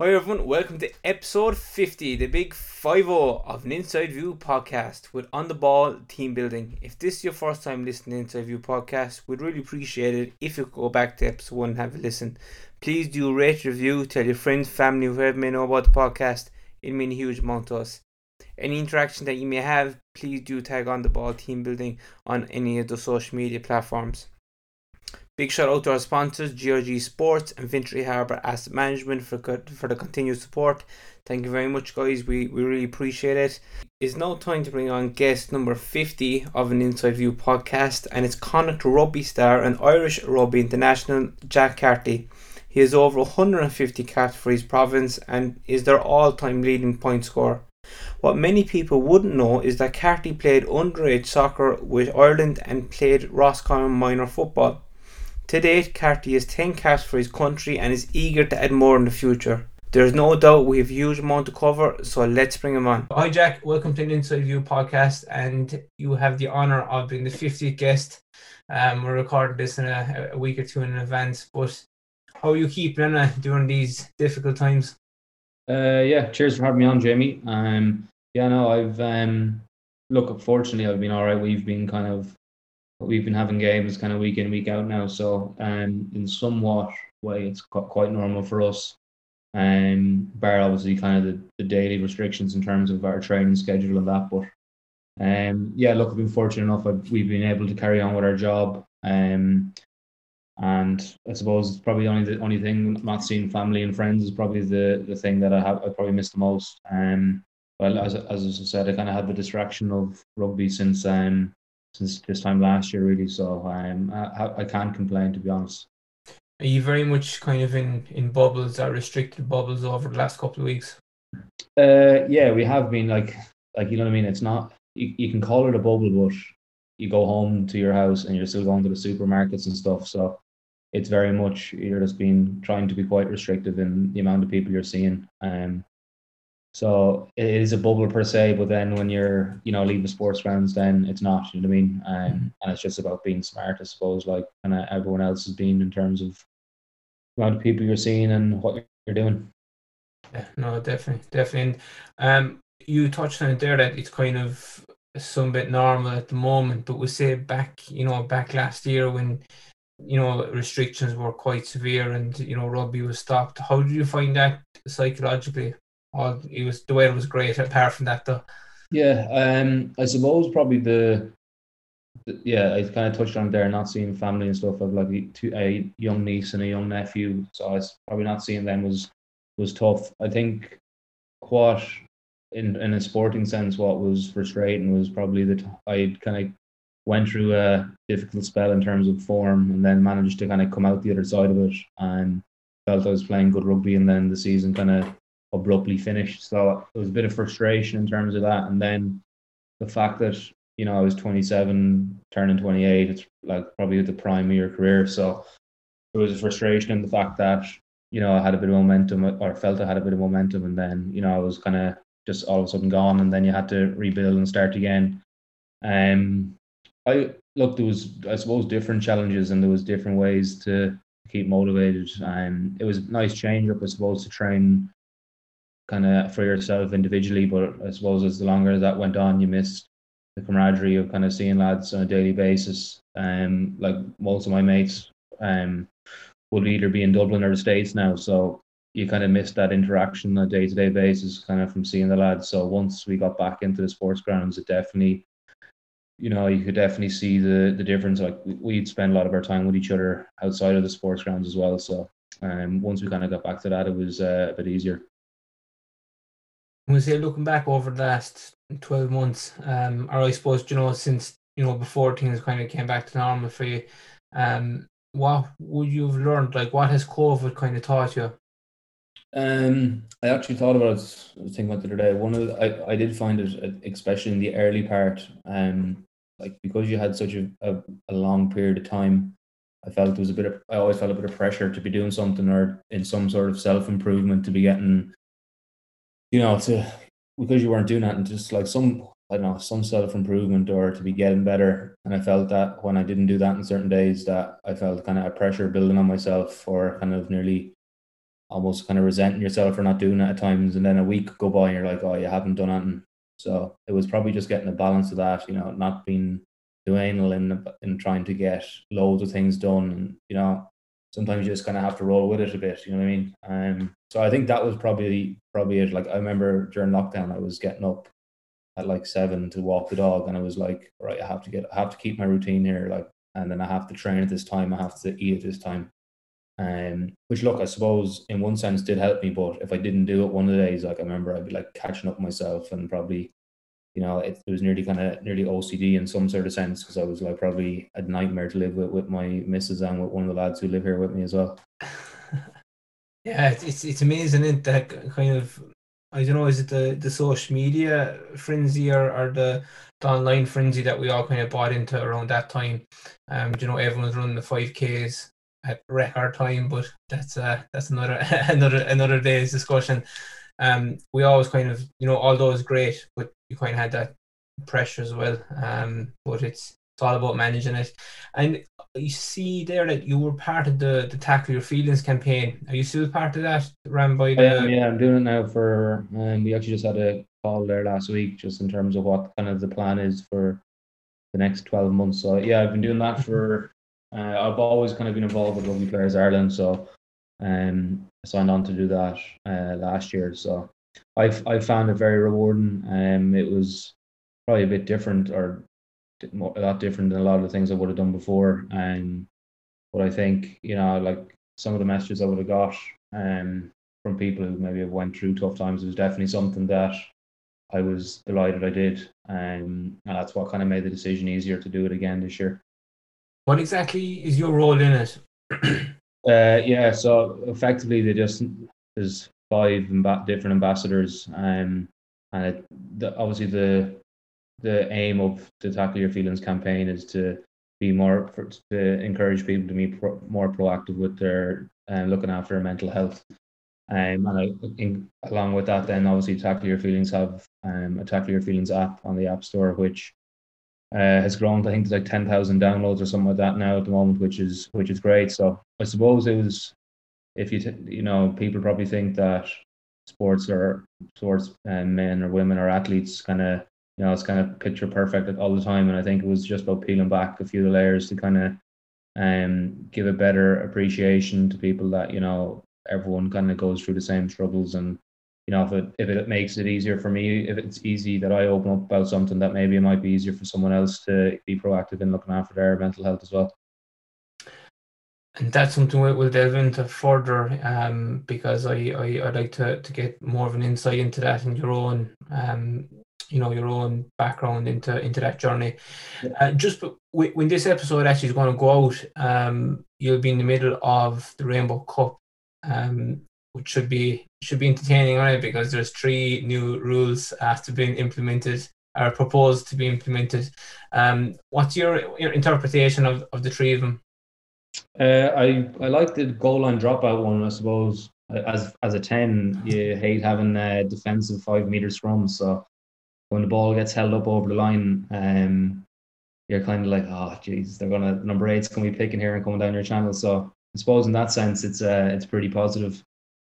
Hi everyone, welcome to episode 50, the big 5-0 of an Inside View podcast with On The Ball team building. If this is your first time listening to Inside View podcast, we'd really appreciate it if you go back to episode 1 and have a listen. Please do rate, review, tell your friends, family, whoever may know about the podcast. It means a huge amount to us. Any interaction that you may have, please do tag On The Ball team building on any of the social media platforms. Big shout out to our sponsors, GRG Sports and Vintry Harbour Asset Management for the continued support. Thank you very much, guys. We really appreciate it. It's now time to bring on guest number 50 of an Inside View podcast, and it's Connacht rugby star and Irish rugby international, Jack Carty. He has over 150 caps for his province and is their all-time leading point scorer. What many people wouldn't know is that Carty played underage soccer with Ireland and played Roscommon minor football. To date, Carty has 10 caps for his country and is eager to add more in the future. There's no doubt we have a huge amount to cover, so let's bring him on. Hi Jack, welcome to an Inside View podcast, and you have the honour of being the 50th guest. We're recording this in a week or two in advance, but how are you keeping on during these difficult times? Cheers for having me on, Jamie. Fortunately I've been alright. We've been having games kind of week in, week out now. So in somewhat way, it's quite normal for us. Bar obviously kind of the daily restrictions in terms of our training schedule and that. But I've been fortunate enough. We've been able to carry on with our job. And I suppose it's probably the only thing, not seeing family and friends, is probably the thing that I probably miss the most. Well, as I said, I kind of had the distraction of rugby since this time last year, really, so I can't complain, to be honest. Are you very much kind of in bubbles, or restricted bubbles, over the last couple of weeks? We have been, like you know what I mean? It's not, you can call it a bubble, but you go home to your house and you're still going to the supermarkets and stuff, so it's very much, you're just been trying to be quite restrictive in the amount of people you're seeing. So it is a bubble per se, but then when you're, leave the sports grounds, then it's not, you know what I mean? And it's just about being smart, I suppose, like kind of everyone else has been in terms of the amount of people you're seeing and what you're doing. Yeah, no, definitely. And you touched on it there that it's kind of some bit normal at the moment, but we say back last year when, restrictions were quite severe and, rugby was stopped. How did you find that psychologically? Oh, the weather was great. Apart from that, though, I suppose probably I kind of touched on there, not seeing family and stuff. I've like a young niece and a young nephew, so I probably not seeing them was tough. I think what in a sporting sense, what was frustrating was probably that I kind of went through a difficult spell in terms of form, and then managed to kind of come out the other side of it and felt I was playing good rugby, and then the season kind of abruptly finished, so it was a bit of frustration in terms of that. And then the fact that I was 27 turning 28, it's like probably the prime of your career, so there was a frustration in the fact that I had a bit of momentum, or felt I had a bit of momentum, and then I was kind of just all of a sudden gone, and then you had to rebuild and start again. There was, I suppose, different challenges, and there was different ways to keep motivated, and it was a nice change up, I suppose, to train kind of for yourself individually, but I suppose as the longer that went on, you missed the camaraderie of kind of seeing lads on a daily basis. Like most of my mates would either be in Dublin or the States now, so you kind of missed that interaction on a day-to-day basis, kind of from seeing the lads. So once we got back into the sports grounds, it definitely, you could definitely see the difference. Like we'd spend a lot of our time with each other outside of the sports grounds as well. So once we kind of got back to that, it was a bit easier. We say looking back over the last 12 months, or I suppose, since, before things kind of came back to normal for you, what would you have learned? Like, what has COVID kind of taught you? I actually thought about it, I was thinking about it the other day. I did find it, especially in the early part, because you had such a long period of time, I always felt a bit of pressure to be doing something or in some sort of self-improvement, to be getting... because you weren't doing that, and just like some self-improvement or to be getting better. And I felt that when I didn't do that in certain days, that I felt kind of a pressure building on myself, or kind of nearly almost kind of resenting yourself for not doing it at times, and then a week go by and you're like, oh, you haven't done anything. So it was probably just getting a balance of that, you know, not being too anal in trying to get loads of things done, and you know, sometimes you just kind of have to roll with it a bit, you know what I mean? So I think that was probably it. Like, I remember during lockdown, I was getting up at like 7 to walk the dog, and I was like, right, I have to keep my routine here, like, and then I have to train at this time, I have to eat at this time. Which, look, I suppose in one sense did help me, but if I didn't do it one of the days, like I remember I'd be like catching up myself, and probably, you know, it was nearly OCD in some sort of sense, because I was like probably a nightmare to live with my missus and with one of the lads who live here with me as well. Yeah, it's amazing, isn't it? That kind of, I don't know, is it the social media frenzy or the online frenzy that we all kind of bought into around that time? You know, everyone's running the 5Ks at record time, but that's another day's discussion. We always kind of, you know, although it's great, but you kind of had that pressure as well. But it's all about managing it. And you see there that you were part of the Tackle Your Feelings campaign. Are you still part of that? Ran by I'm doing it now for, we actually just had a call there last week, just in terms of what kind of the plan is for the next 12 months. So yeah, I've been doing that for, I've always kind of been involved with Rugby Players Ireland. So I signed on to do that last year. So I found it very rewarding. It was probably a bit different, or a lot different than a lot of the things I would have done before. But I think, you know, like some of the messages I would have got from people who maybe have went through tough times, it was definitely something that I was delighted I did. And that's what kind of made the decision easier to do it again this year. What exactly is your role in it? Yeah, so effectively there's 5 different ambassadors, and obviously the aim of the Tackle Your Feelings campaign is to be more to encourage people to be more proactive with their looking after their mental health, and along with that, then obviously Tackle Your Feelings have a Tackle Your Feelings app on the App Store, which has grown to, I think there's like 10,000 downloads or something like that now at the moment, which is great. So I suppose it was, if you you know, people probably think that sports and men or women or athletes kind of, you know, it's kind of picture perfect all the time, and I think it was just about peeling back a few layers to kind of give a better appreciation to people that, you know, everyone kind of goes through the same struggles. And you know, if it makes it easier for me, if it's easy that I open up about something, that maybe it might be easier for someone else to be proactive in looking after their mental health as well. And that's something we'll delve into further, because I'd like to get more of an insight into that and your own, you know, your own background into that journey. Yeah. Just when this episode actually is going to go out, you'll be in the middle of the Rainbow Cup, which should be entertaining, right? Because there's 3 new rules after being implemented or proposed to be implemented. What's your interpretation of the 3 of them? I like the goal line dropout one. I suppose as a 10, you hate having a defensive 5 meter scrum. So when the ball gets held up over the line, you're kind of like, oh geez, they're gonna number 8's gonna be picking here and coming down your channel. So I suppose in that sense, it's pretty positive.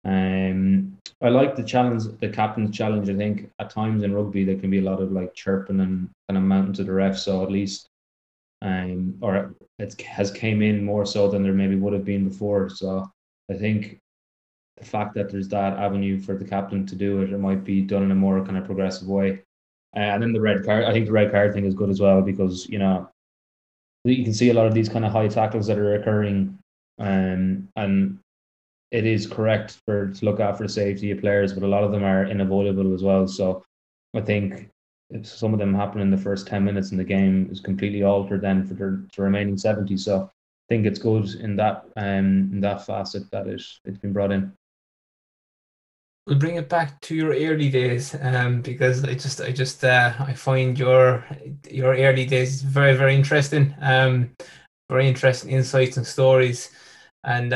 I like the challenge, the captain's challenge. I think at times in rugby there can be a lot of like chirping and kind of mounting to the ref. So at least, or it has came in more so than there maybe would have been before. So I think the fact that there's that avenue for the captain to do it, it might be done in a more kind of progressive way. And then the red card, I think the red card thing is good as well, because you know, you can see a lot of these kind of high tackles that are occurring, and it is correct to look after the safety of players, but a lot of them are unavoidable as well. So I think if some of them happen in the first 10 minutes in the game, is completely altered then for the remaining 70. So I think it's good in that facet that it's been brought in. We'll bring it back to your early days, because I find your early days very, very interesting. Very interesting insights and stories. And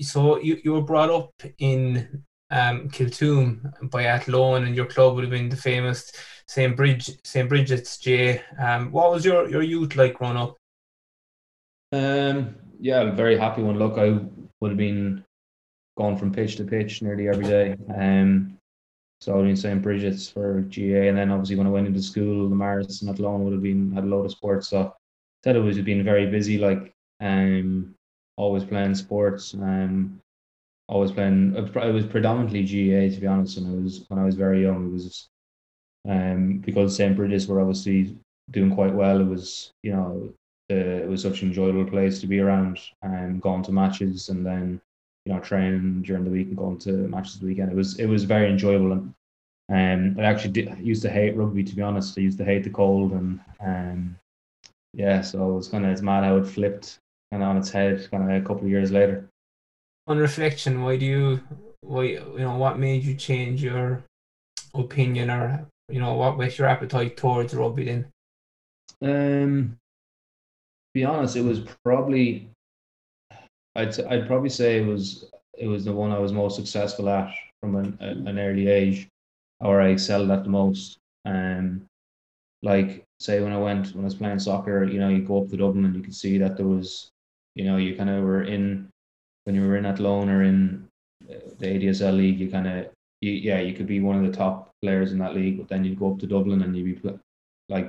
so you were brought up in Kiltoom by Athlone, and your club would have been the famous St. Brigid's GAA. What was your youth like growing up? Yeah, a very happy one. Look, I would have been going from pitch to pitch nearly every day. So in St. Brigid's for GA, and then obviously when I went into school, the Marist and Athlone would have been had a load of sports. So that always have been very busy, like always playing sports, always playing. It was predominantly GA, to be honest. And it was when I was very young. It was just, because St. Brigid's were obviously doing quite well. It was, you know, it was such an enjoyable place to be around. Going to matches and then, you know, training during the week and going to matches the weekend. It was very enjoyable. And I actually used to hate rugby, to be honest. I used to hate the cold, and yeah, so it was it's mad how it flipped and on its head a couple of years later. On reflection, what made you change your opinion, or what was your appetite towards rugby then? To be honest, it was probably, I'd probably say it was the one I was most successful at from an early age, or I excelled at the most. Like say when I was playing soccer, you go up to Dublin and you could see that there was, you were in, when you were in Athlone or in the ADSL league, you could be one of the top players in that league, but then you'd go up to Dublin and you'd be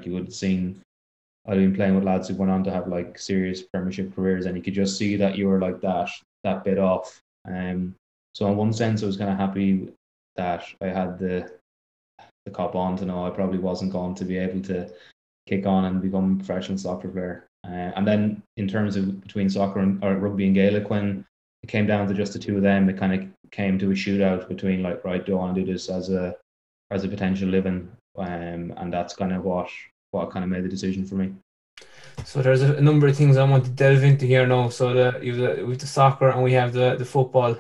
you would have seen. I'd been playing with lads who went on to have serious premiership careers, and you could just see that you were that bit off. So in one sense, I was happy that I had the cop on to know I probably wasn't going to be able to kick on and become a professional soccer player. And then in terms of between soccer or rugby and Gaelic, when it came down to just the two of them, it came to a shootout between do I want to do this as a potential living? And that's what made the decision for me. So there's a number of things I want to delve into here now. So with the soccer and we have the football.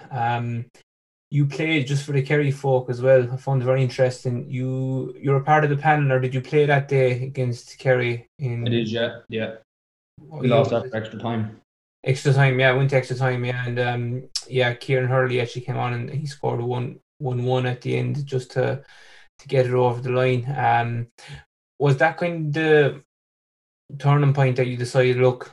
You played just for the Kerry folk as well. I found it very interesting. You were a part of the panel, or did you play that day against Kerry? I did, yeah. We lost after extra time. Extra time, yeah. Went to extra time, yeah. And Kieran Hurley actually came on and he scored a 1-1 at the end just to get it over the line. Was that the turning point that you decided, look,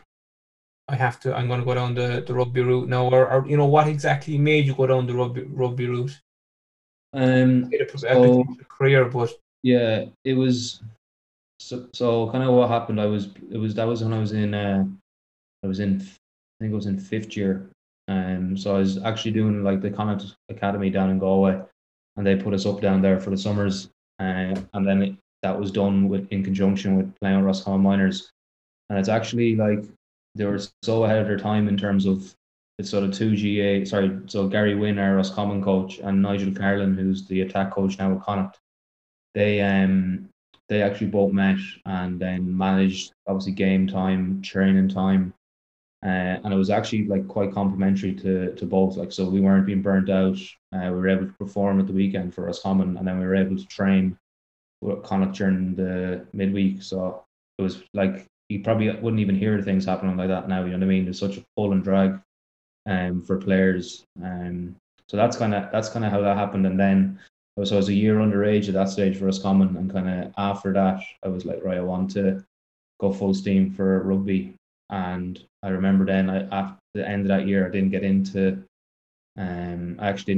I'm going to go down the rugby route now, or what exactly made you go down the rugby route? Career, but yeah, it was so what happened. That was when I was in fifth year, so I was actually doing the Connacht Academy down in Galway, and they put us up down there for the summers, and then that was done in conjunction with playing with Roscommon minors. And it's actually they were so ahead of their time in terms of it's so Gary Wynn, our Roscommon coach, and Nigel Carlin, who's the attack coach now at Connacht, they actually both met and then managed obviously game time, training time, and it was actually quite complimentary to both. So we weren't being burnt out. We were able to perform at the weekend for Roscommon, and then we were able to train Connacht during the midweek. So it was you probably wouldn't even hear things happening like that now, there's such a pull and drag for players, so that's how that happened. And then I was a year underage at that stage for Roscommon, and after that I was right, I want to go full steam for rugby. And I remember then after the end of that year I actually didn't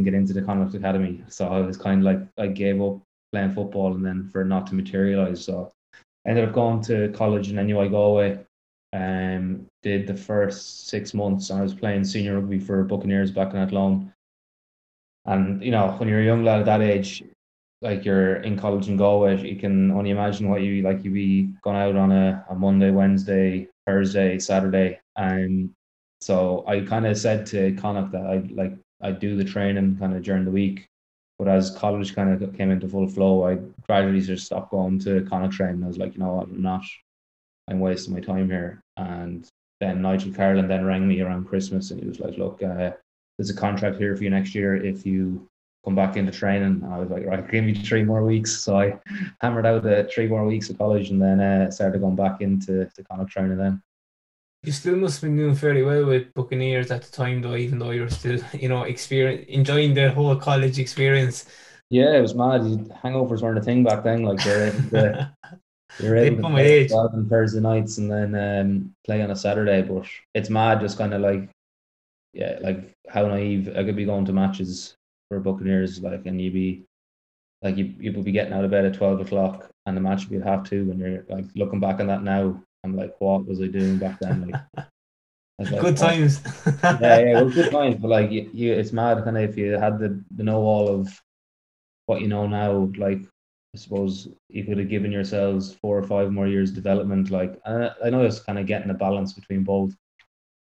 get into the Connacht Academy, so I was I gave up playing football and then for not to materialise. So I ended up going to college in NUI Galway, did the first 6 months, and I was playing senior rugby for Buccaneers back in Athlone. And when you're a young lad at that age, you're in college in Galway, you can only imagine what you be going out on a Monday, Wednesday, Thursday, Saturday. And so I said to Connacht that I'd do the training during the week. But as college came into full flow, I gradually just stopped going to Connacht training. I was I'm wasting my time here. And then Nigel Carlin then rang me around Christmas, and he was look, there's a contract here for you next year if you come back into training. And I was right, give me 3 more weeks. So I hammered out 3 more weeks of college, and then started going back into the Connacht training then. You still must have been doing fairly well with Buccaneers at the time, though, even though you were still, enjoying the whole college experience. Yeah, it was mad. Hangovers weren't a thing back then. You're able to play on Thursday nights and then play on a Saturday. But it's mad, just yeah, like how naive I could be going to matches for Buccaneers, like, and you'd be like, you would be getting out of bed at 12 o'clock, and the match would be at 2:30, and you're like looking back on that now, I'm like, what was I doing back then? Like, good times. Yeah, it was good times, but like you it's mad kind of if you had the know all of what you know now, like I suppose you could have given yourselves 4 or 5 more years development. Like I know it's kind of getting a balance between both.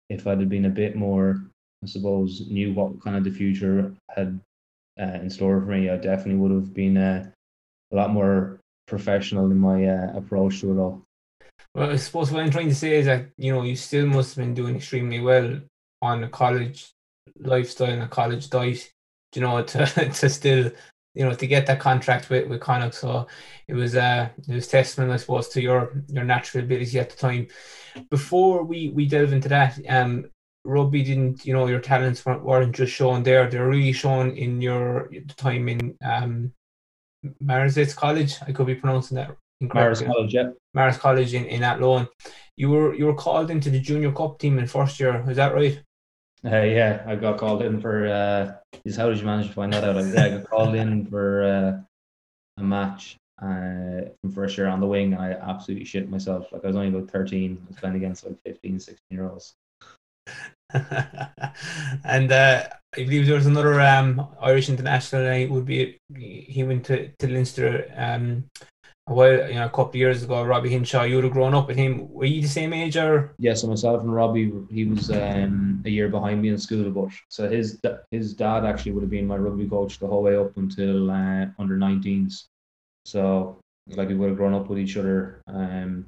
If I'd have been a bit more, I suppose, knew what kind of the future had in store for me, I definitely would have been a lot more professional in my approach to it all. Well, I suppose what I'm trying to say is that, you know, you still must have been doing extremely well on a college lifestyle and a college diet, you know, to still, you know, to get that contract with Connacht. So it was testament, I suppose, to your natural ability at the time. Before we delve into that, rugby didn't, you know, your talents weren't just shown there. They were really shown in your time in Marist College. I could be pronouncing that incorrectly. Marist College, yeah. Marist College in Athlone. You were called into the junior cup team in first year. Is that right? Yeah, I got called in for. How did you manage to find that out? I got called in for a match from first year on the wing, and I absolutely shit myself. Like I was only about 13. I was playing against like 15, 16-year-olds. And I believe there was another Irish international. And he went to Leinster. A couple of years ago, Robbie Henshaw. You would have grown up with him. Were you the same age, or? Yeah, so myself and Robbie, he was a year behind me in school, but so his dad actually would have been my rugby coach the whole way up until under-19s. So like we would have grown up with each other, in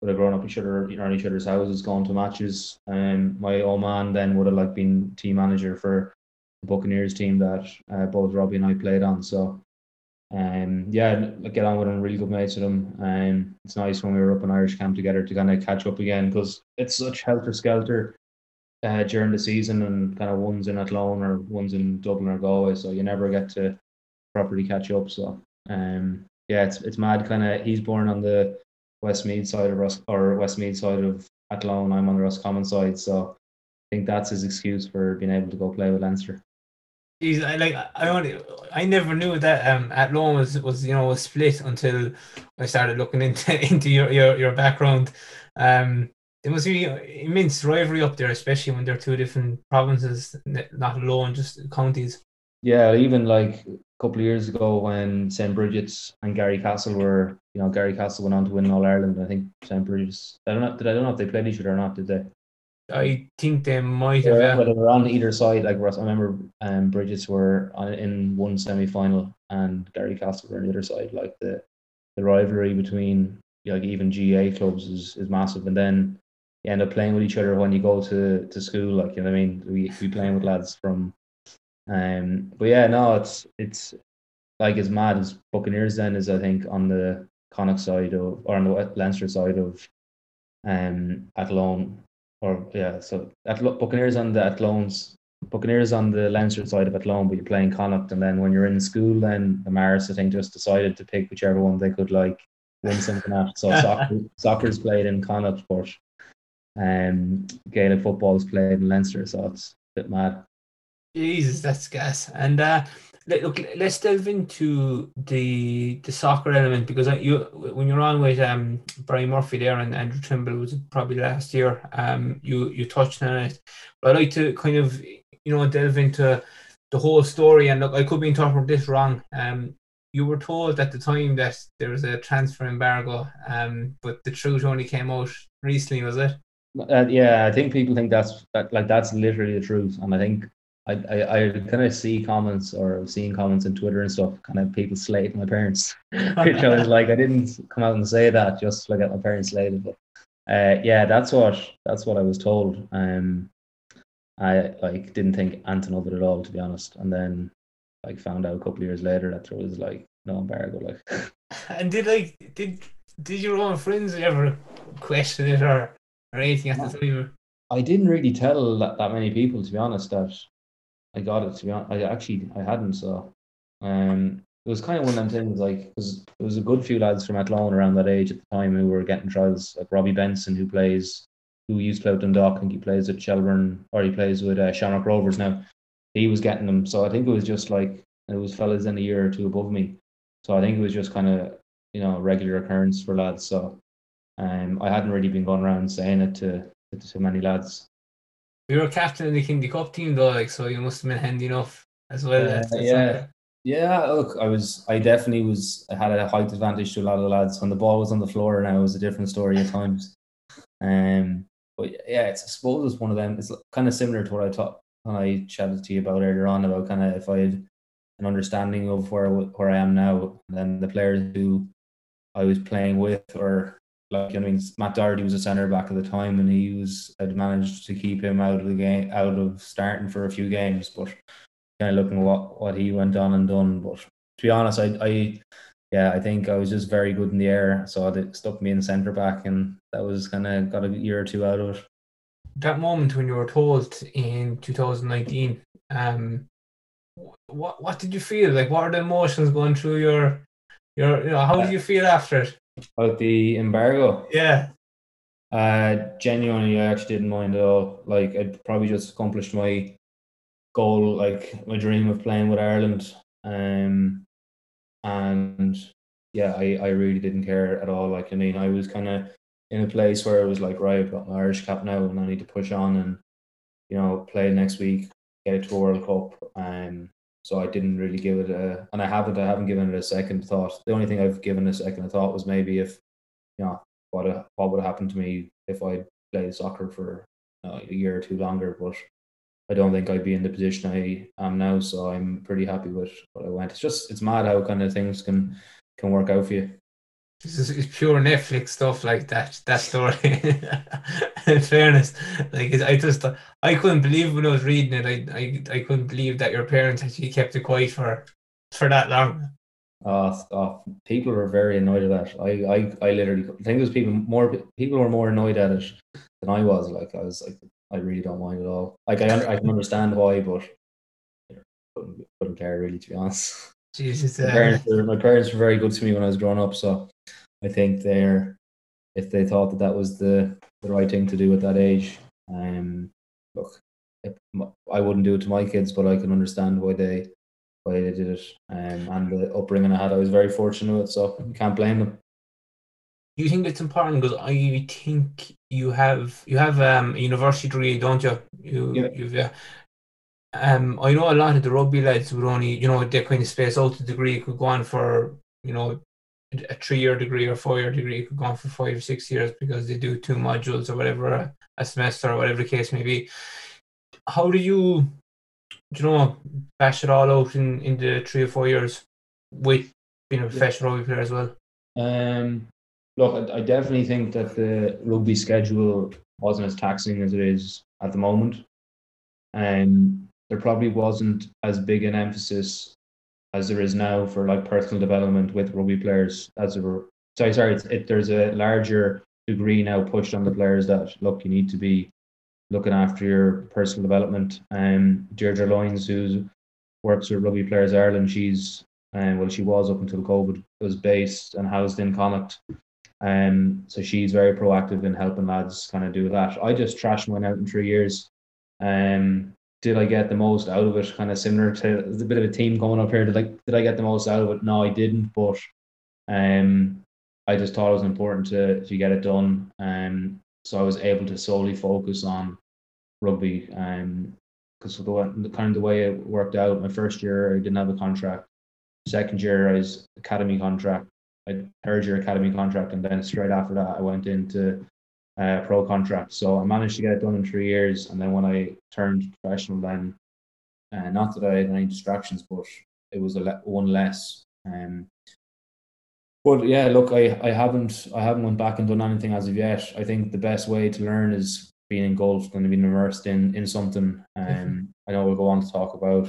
each other's houses, going to matches. My old man then would have like been team manager for the Buccaneers team that both Robbie and I played on. So. Get on with him, really good mates with him. It's nice when we were up in Irish camp together to kind of catch up again, because it's such helter-skelter during the season, and kind of one's in Athlone or one's in Dublin or Galway, so you never get to properly catch up. So it's mad. Kind of, he's born on the Westmeath side of Athlone, I'm on the Roscommon side, so I think that's his excuse for being able to go play with Leinster. I never knew that Athlone was you know, was split until I started looking into your background. There must be immense rivalry up there, especially when they're two different provinces, not alone, just counties. Yeah, even like a couple of years ago when St. Brigid's and Garrycastle were, you know, Garrycastle went on to win All Ireland. I think St. Brigid's. I don't know if they played each other or not. Did they? I think they might have. Yeah, they were on either side. Like I remember, Brigid's were in one semi-final, and Garrycastle were on the other side. Like the rivalry between, like, even GAA clubs is massive, and then you end up playing with each other when you go to school. Like, you know what I mean? We playing with lads from, But yeah, no, it's like as mad as Buccaneers then is, I think, on the Connacht side of, or on the Leinster side of, Athlone. Buccaneers on the Leinster side of Athlone, but you're playing Connacht, and then when you're in school, then the Marist, I think, just decided to pick whichever one they could like win something at. So soccer's played in Connacht, but Gaelic football's played in Leinster, so it's a bit mad. Jesus, that's gas. And look, let's delve into the soccer element, because when you're on with Brian Murphy there and Andrew Trimble, was probably last year, you touched on it. But I'd like to kind of, you know, delve into the whole story. And look, I could be interpreting this wrong. You were told at the time that there was a transfer embargo, but the truth only came out recently, was it? Yeah, I think people think that's literally the truth, and I think. I kind of see comments, or I've seen comments on Twitter and stuff, kind of people slating my parents, which I was like, I didn't come out and say that, just like at my parents later. But yeah, that's what I was told. I like didn't think anything of it at all, to be honest, and then like found out a couple of years later that there was like no embargo, like. And did your own friends ever question it or anything at the time? I didn't really tell that many people, to be honest, that I got it, to be honest. I hadn't, so it was kind of one of them things, like, because there was a good few lads from Athlone around that age at the time who were getting trials, like Robbie Benson, who plays who used to play with Dundalk, and he plays at Shelburne, or he plays with Shamrock Rovers now. He was getting them. So I think it was just like, it was fellas in a year or two above me. So I think it was just kind of, you know, regular occurrence for lads. So I hadn't really been going around saying it to many lads. You were captain of the Kingdom Cup team though, like, so you must have been handy enough as well. Yeah, look, I had a height advantage to a lot of the lads. When the ball was on the floor now, it was a different story at times. But yeah, I suppose it's one of them. It's kind of similar to what I thought when I chatted to you about earlier on, about kind of if I had an understanding of where I am now, and then the players who I was playing with, or like, you know, I mean, Matt Doherty was a centre back at the time, and I'd managed to keep him out of starting for a few games, but kind of looking at what he went on and done. But to be honest, I think I was just very good in the air, so it stuck me in centre back, and that was kind of got a year or two out of it. That moment when you were told in 2019, what did you feel like? What are the emotions going through your? You know, how did you feel after it? About the embargo? Yeah. Genuinely, I actually didn't mind at all. Like, I'd probably just accomplished my goal, like my dream of playing with Ireland. And yeah, I really didn't care at all. Like, I mean, I was kind of in a place where I was like, right, I've got my Irish cap now, and I need to push on and, you know, play next week, get it to a World Cup. So I didn't really give it and I haven't given it a second thought. The only thing I've given a second thought was maybe if, you know, what would happen to me if I played soccer for a year or two longer. But I don't think I'd be in the position I am now, so I'm pretty happy with what I went. It's mad how kind of things can work out for you. It's pure Netflix stuff, like that story. In fairness, like, I couldn't believe when I was reading it. I couldn't believe that your parents actually kept it quiet for that long. People were very annoyed at that. I literally think it was people were more annoyed at it than I was. Like, I was like, I really don't mind at all. Like, I can understand why, but couldn't care really, to be honest. Jesus, my parents were very good to me when I was growing up, so I think if they thought that was the right thing to do at that age, look, I wouldn't do it to my kids, but I can understand why they did it, and the upbringing I had, I was very fortunate with, so you can't blame them. Do you think it's important? Because I think you have a university degree, don't you? Yeah. I know a lot of the rugby lads would only, you know, they kind of space out the degree. It could go on for, you know, a 3-year degree or 4-year degree. It could go on for 5 or 6 years because they do 2 modules or whatever, a semester or whatever the case may be. How do you, you know, bash it all out in the 3 or 4 years with being a professional rugby player as well? Look, I definitely think that the rugby schedule wasn't as taxing as it is at the moment. There probably wasn't as big an emphasis as there is now for like personal development with rugby players as there were. There's a larger degree now pushed on the players that, look, you need to be looking after your personal development. Deirdre Lyons, who works with Rugby Players Ireland, she was up until COVID, was based and housed in Connacht. So she's very proactive in helping lads kind of do that. I just trashed mine out in 3 years. Did I get the most out of it? Kind of similar to a bit of a team coming up here. Did I get the most out of it? No, I didn't. But I just thought it was important to get it done. So I was able to solely focus on rugby. Because the way it worked out, my first year I didn't have a contract. Second year I was academy contract. My third year academy contract, and then straight after that I went into pro contract. So I managed to get it done in 3 years, and then when I turned professional, then not that I had any distractions, but it was one less. But yeah, look, I haven't went back and done anything as of yet. I think the best way to learn is being engulfed and being immersed in something. I know we'll go on to talk about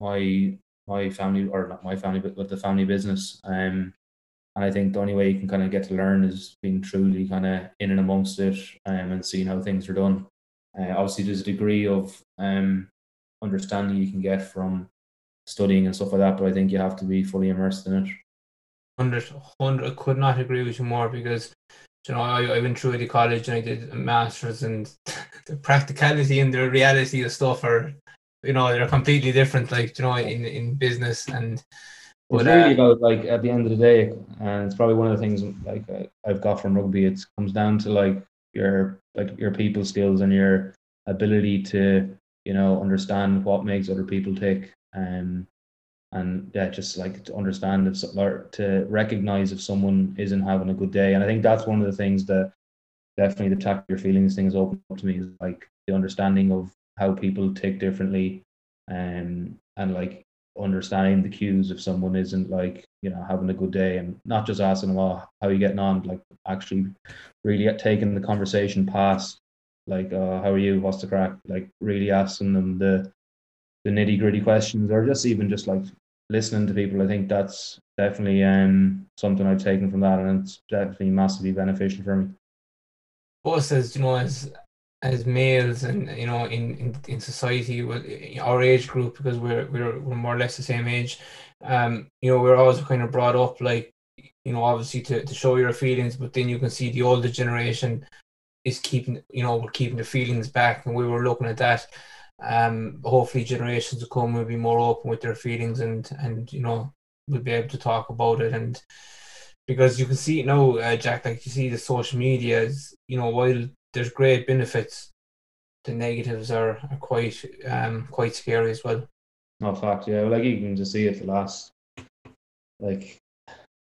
my family, or not my family, but the family business. And I think the only way you can kind of get to learn is being truly kind of in and amongst it, and seeing how things are done. Obviously, there's a degree of understanding you can get from studying and stuff like that, but I think you have to be fully immersed in it. 100. I could not agree with you more, because you know, I went through the college and I did a master's, and the practicality and the reality of stuff are, you know, they're completely different, like, you know, in business. And it's really about, like, at the end of the day, and it's probably one of the things, like, I've got from rugby, it comes down to, like, your people skills and your ability to, you know, understand what makes other people tick, and yeah, just like to understand or to recognize if someone isn't having a good day. And I think that's one of the things that definitely the Tackle Your Feelings thing has opened up to me, is like the understanding of how people tick differently, and like understanding the cues if someone isn't, like, you know, having a good day, and not just asking them, oh, how are you getting on, like actually really taking the conversation past, like, how are you, what's the crack, like really asking them the nitty gritty questions, or just even just like listening to people. I think that's definitely something I've taken from that, and it's definitely massively beneficial for me. Us, as you know, as males, and you know, in society, our age group, because we're more or less the same age, you know, we're always kind of brought up, like, you know, obviously to show your feelings, but then you can see the older generation is keeping, you know, we're keeping the feelings back, and we were looking at that. Hopefully generations to come will be more open with their feelings, and you know, we'll be able to talk about it. And because you can see it now, Jack, like you see the social media is, you know, while there's great benefits, the negatives are quite scary as well. No, fact, yeah, like you can just see it the last, like,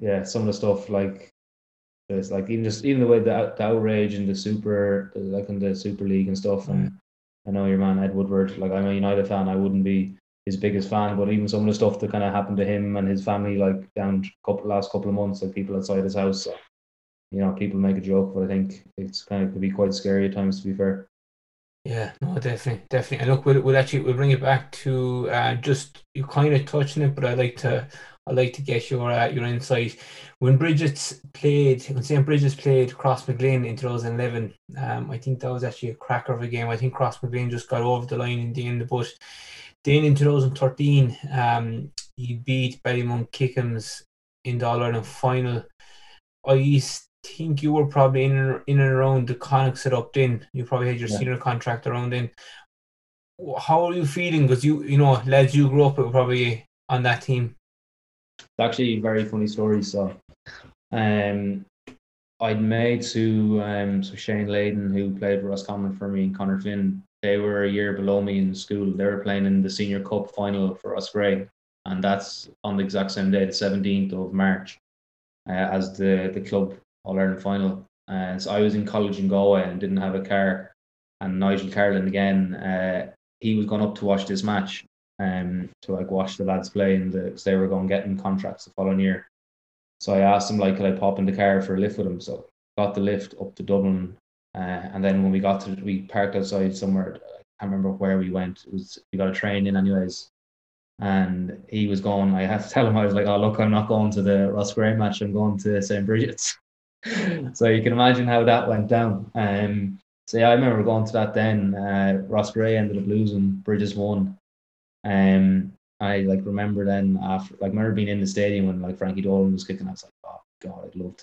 yeah, some of the stuff, like it's like even the way the outrage and the Super League and stuff, and I know your man Ed Woodward, like I'm a United fan, I wouldn't be his biggest fan, but even some of the stuff that kind of happened to him and his family, like down last couple of months, like people outside his house, like, you know, people make a joke, but I think it's kind of could be quite scary at times, to be fair. Yeah, no, definitely. And look, we'll bring it back to just you kind of touching it, but I'd like to get your insight. When St. Brigid's played Crossmaglen in 2011, I think that was actually a cracker of a game. I think Crossmaglen just got over the line in the end, but then in 2013, he beat Ballymun Kickham's in the All Ireland final. I think you were probably in and around the Connacht set up then. You probably had your senior contract around then. How are you feeling? Because you know, lads, you grew up with probably on that team. It's actually a very funny story. So, I'd made to Shane Layden, who played for Roscommon for me, and Conor Finn. They were a year below me in school. They were playing in the Senior Cup final for Roscrea, and that's on the exact same day, the 17th of March, as the club All Ireland final. So I was in college in Galway and didn't have a car. And Nigel Carlin again, he was going up to watch this match. To like watch the lads play, and because they were going getting contracts the following year. So I asked him, like, could I pop in the car for a lift with him? So got the lift up to Dublin, and then when we parked outside somewhere. I can't remember where we went. We got a train in anyways, and he was going. I had to tell him, I was like, oh look, I'm not going to the Roscrea match. I'm going to St. Brigid's. So you can imagine how that went down. So yeah, I remember going to that then. Roscrea ended up losing. Brigid's won. I like remember then after, like, I remember being in the stadium when like Frankie Dolan was kicking. I was like, oh god, I'd love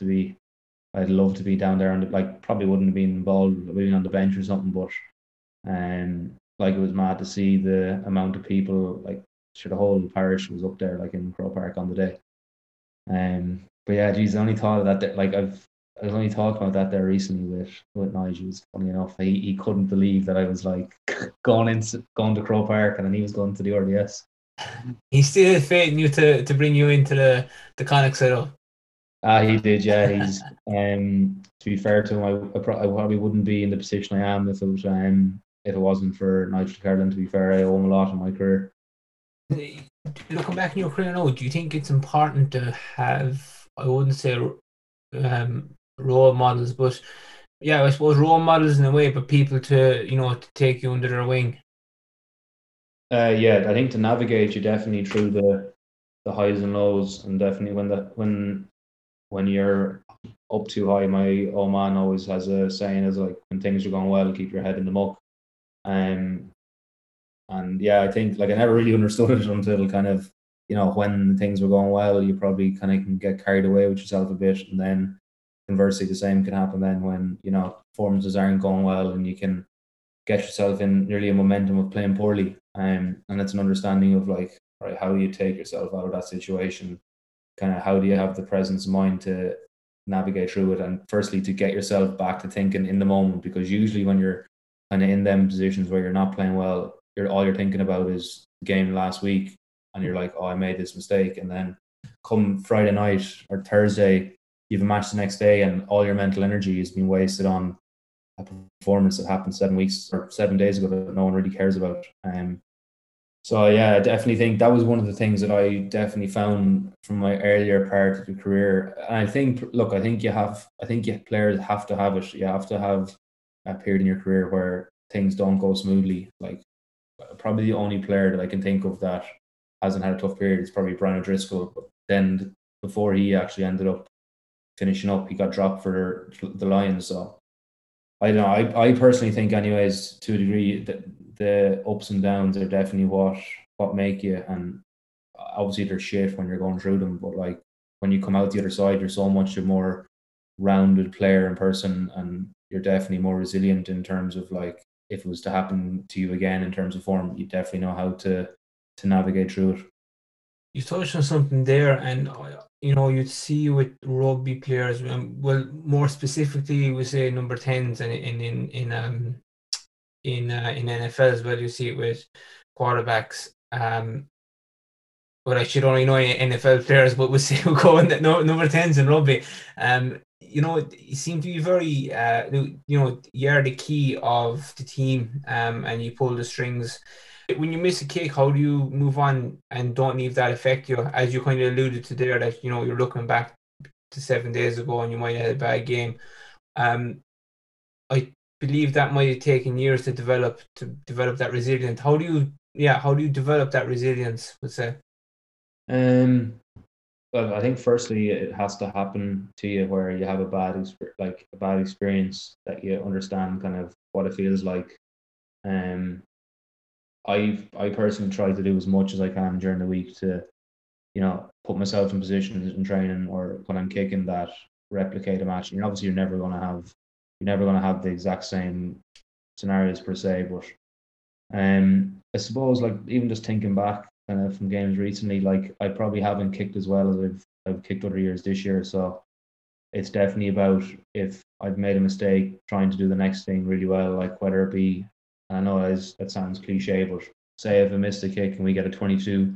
to be down there, and like probably wouldn't have been involved, being on the bench or something, but like it was mad to see the amount of people, like sure the whole parish was up there, like in Croke Park on the day. But yeah, geez, I was only talking about that there recently with Nigel. Funny enough, he couldn't believe that I was like going to Croke Park, and then he was going to the RDS. He still had faith in you to bring you into the Connacht setup. Ah, he did, yeah. He's to be fair to him, I probably wouldn't be in the position I am if it wasn't for Nigel Carlin. To be fair, I owe him a lot in my career. Looking back in your career now, do you think it's important to have? I wouldn't say role models, but yeah, I suppose role models in a way, but people to, you know, to take you under their wing. Yeah, I think to navigate you definitely through the highs and lows, and definitely when you're up too high, my old man always has a saying is like, when things are going well, keep your head in the muck. And yeah, I think like I never really understood it until kind of, you know, when things were going well, you probably kind of can get carried away with yourself a bit, and then conversely, the same can happen then when, you know, performances aren't going well and you can get yourself in nearly a momentum of playing poorly. And it's an understanding of, like, right, how do you take yourself out of that situation? Kind of how do you have the presence of mind to navigate through it? And firstly, to get yourself back to thinking in the moment, because usually when you're kind of in them positions where you're not playing well, all you're thinking about is the game last week, and you're like, oh, I made this mistake. And then come Friday night or Thursday, you have a match the next day, and all your mental energy has been wasted on a performance that happened 7 weeks or 7 days ago that no one really cares about. So yeah, I definitely think that was one of the things that I definitely found from my earlier part of the career. And I think, look, players have to have it. You have to have a period in your career where things don't go smoothly. Like, probably the only player that I can think of that hasn't had a tough period is probably Brian O'Driscoll. But then before he actually ended up finishing up, he got dropped for the Lions. So I don't know. I personally think, anyways, to a degree, that the ups and downs are definitely what make you, and obviously they're shit when you're going through them, but like when you come out the other side, you're so much a more rounded player and person, and you're definitely more resilient in terms of, like, if it was to happen to you again in terms of form, you definitely know how to navigate through it. You touched on something there, and you know, you'd see with rugby players, well, more specifically, we say number 10s, and in NFL as well, you see it with quarterbacks. Well, I should only know NFL players, but we'll see who go in that number 10s in rugby. You know, it seemed to be very, you know, you're the key of the team, and you pull the strings. When you miss a kick, how do you move on and don't leave that affect you? As you kind of alluded to there, that, you know, you're looking back to 7 days ago and you might have had a bad game. I believe that might have taken years to develop that resilience. How do you develop that resilience, would say? Well, I think firstly it has to happen to you where you have a bad experience that you understand kind of what it feels like. I personally try to do as much as I can during the week to, you know, put myself in positions in training or when I'm kicking that replicate a match. And obviously you're never going to have the exact same scenarios per se, but I suppose, like, even just thinking back kind of from games recently, like, I probably haven't kicked as well as I've kicked other years this year. So it's definitely about, if I've made a mistake, trying to do the next thing really well, like whether it be, I know that sounds cliche, but say if I missed a kick and we get a 22,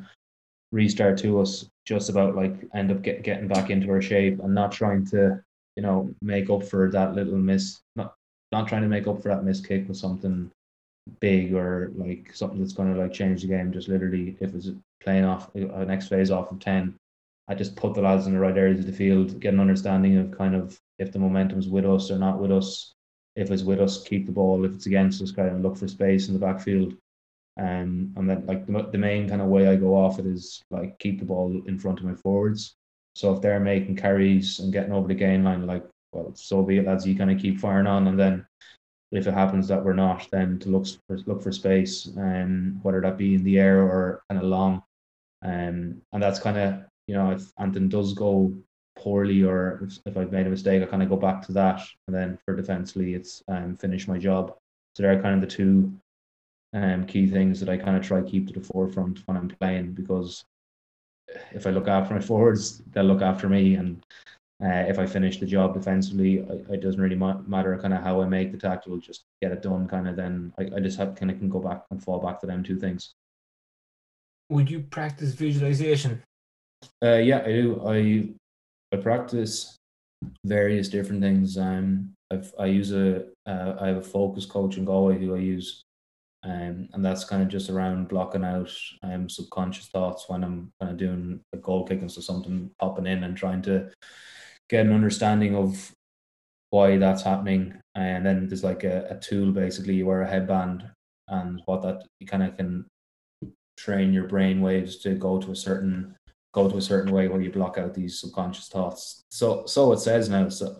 restart to us, just about, like, end up getting back into our shape and not trying to, you know, make up for that little miss, not trying to make up for that missed kick with something big or like something that's going to, like, change the game. Just literally, if it's playing off a next phase off of 10, I just put the lads in the right areas of the field, get an understanding of kind of if the momentum's with us or not with us. If it's with us, keep the ball. If it's against us, kind of look for space in the backfield. And then, like, the main kind of way I go off it is, like, keep the ball in front of my forwards. So if they're making carries and getting over the game line, like, well, so be it, lads. You kind of keep firing on, and then if it happens that we're not, then to look for space, whether that be in the air or kind of long. And that's kind of, you know, if Anton does go poorly or if I've made a mistake, I kind of go back to that, and then for defensively it's finish my job. So they're kind of the two key things that I kind of try to keep to the forefront when I'm playing, because if I look after my forwards, they'll look after me, and if I finish the job defensively, it doesn't really matter kind of how I make the tackle, just get it done kind of. Then I just have kind of can go back and fall back to them two things. Would you practice visualization? Yeah, I do. I practice various different things. I have a focus coach in Galway who I use, and that's kind of just around blocking out subconscious thoughts when I'm kind of doing a goal kick, and so something popping in and trying to get an understanding of why that's happening. And then there's like a tool, basically. You wear a headband, and what that you kind of can train your brain waves to go to a certain way where you block out these subconscious thoughts. So it says now. So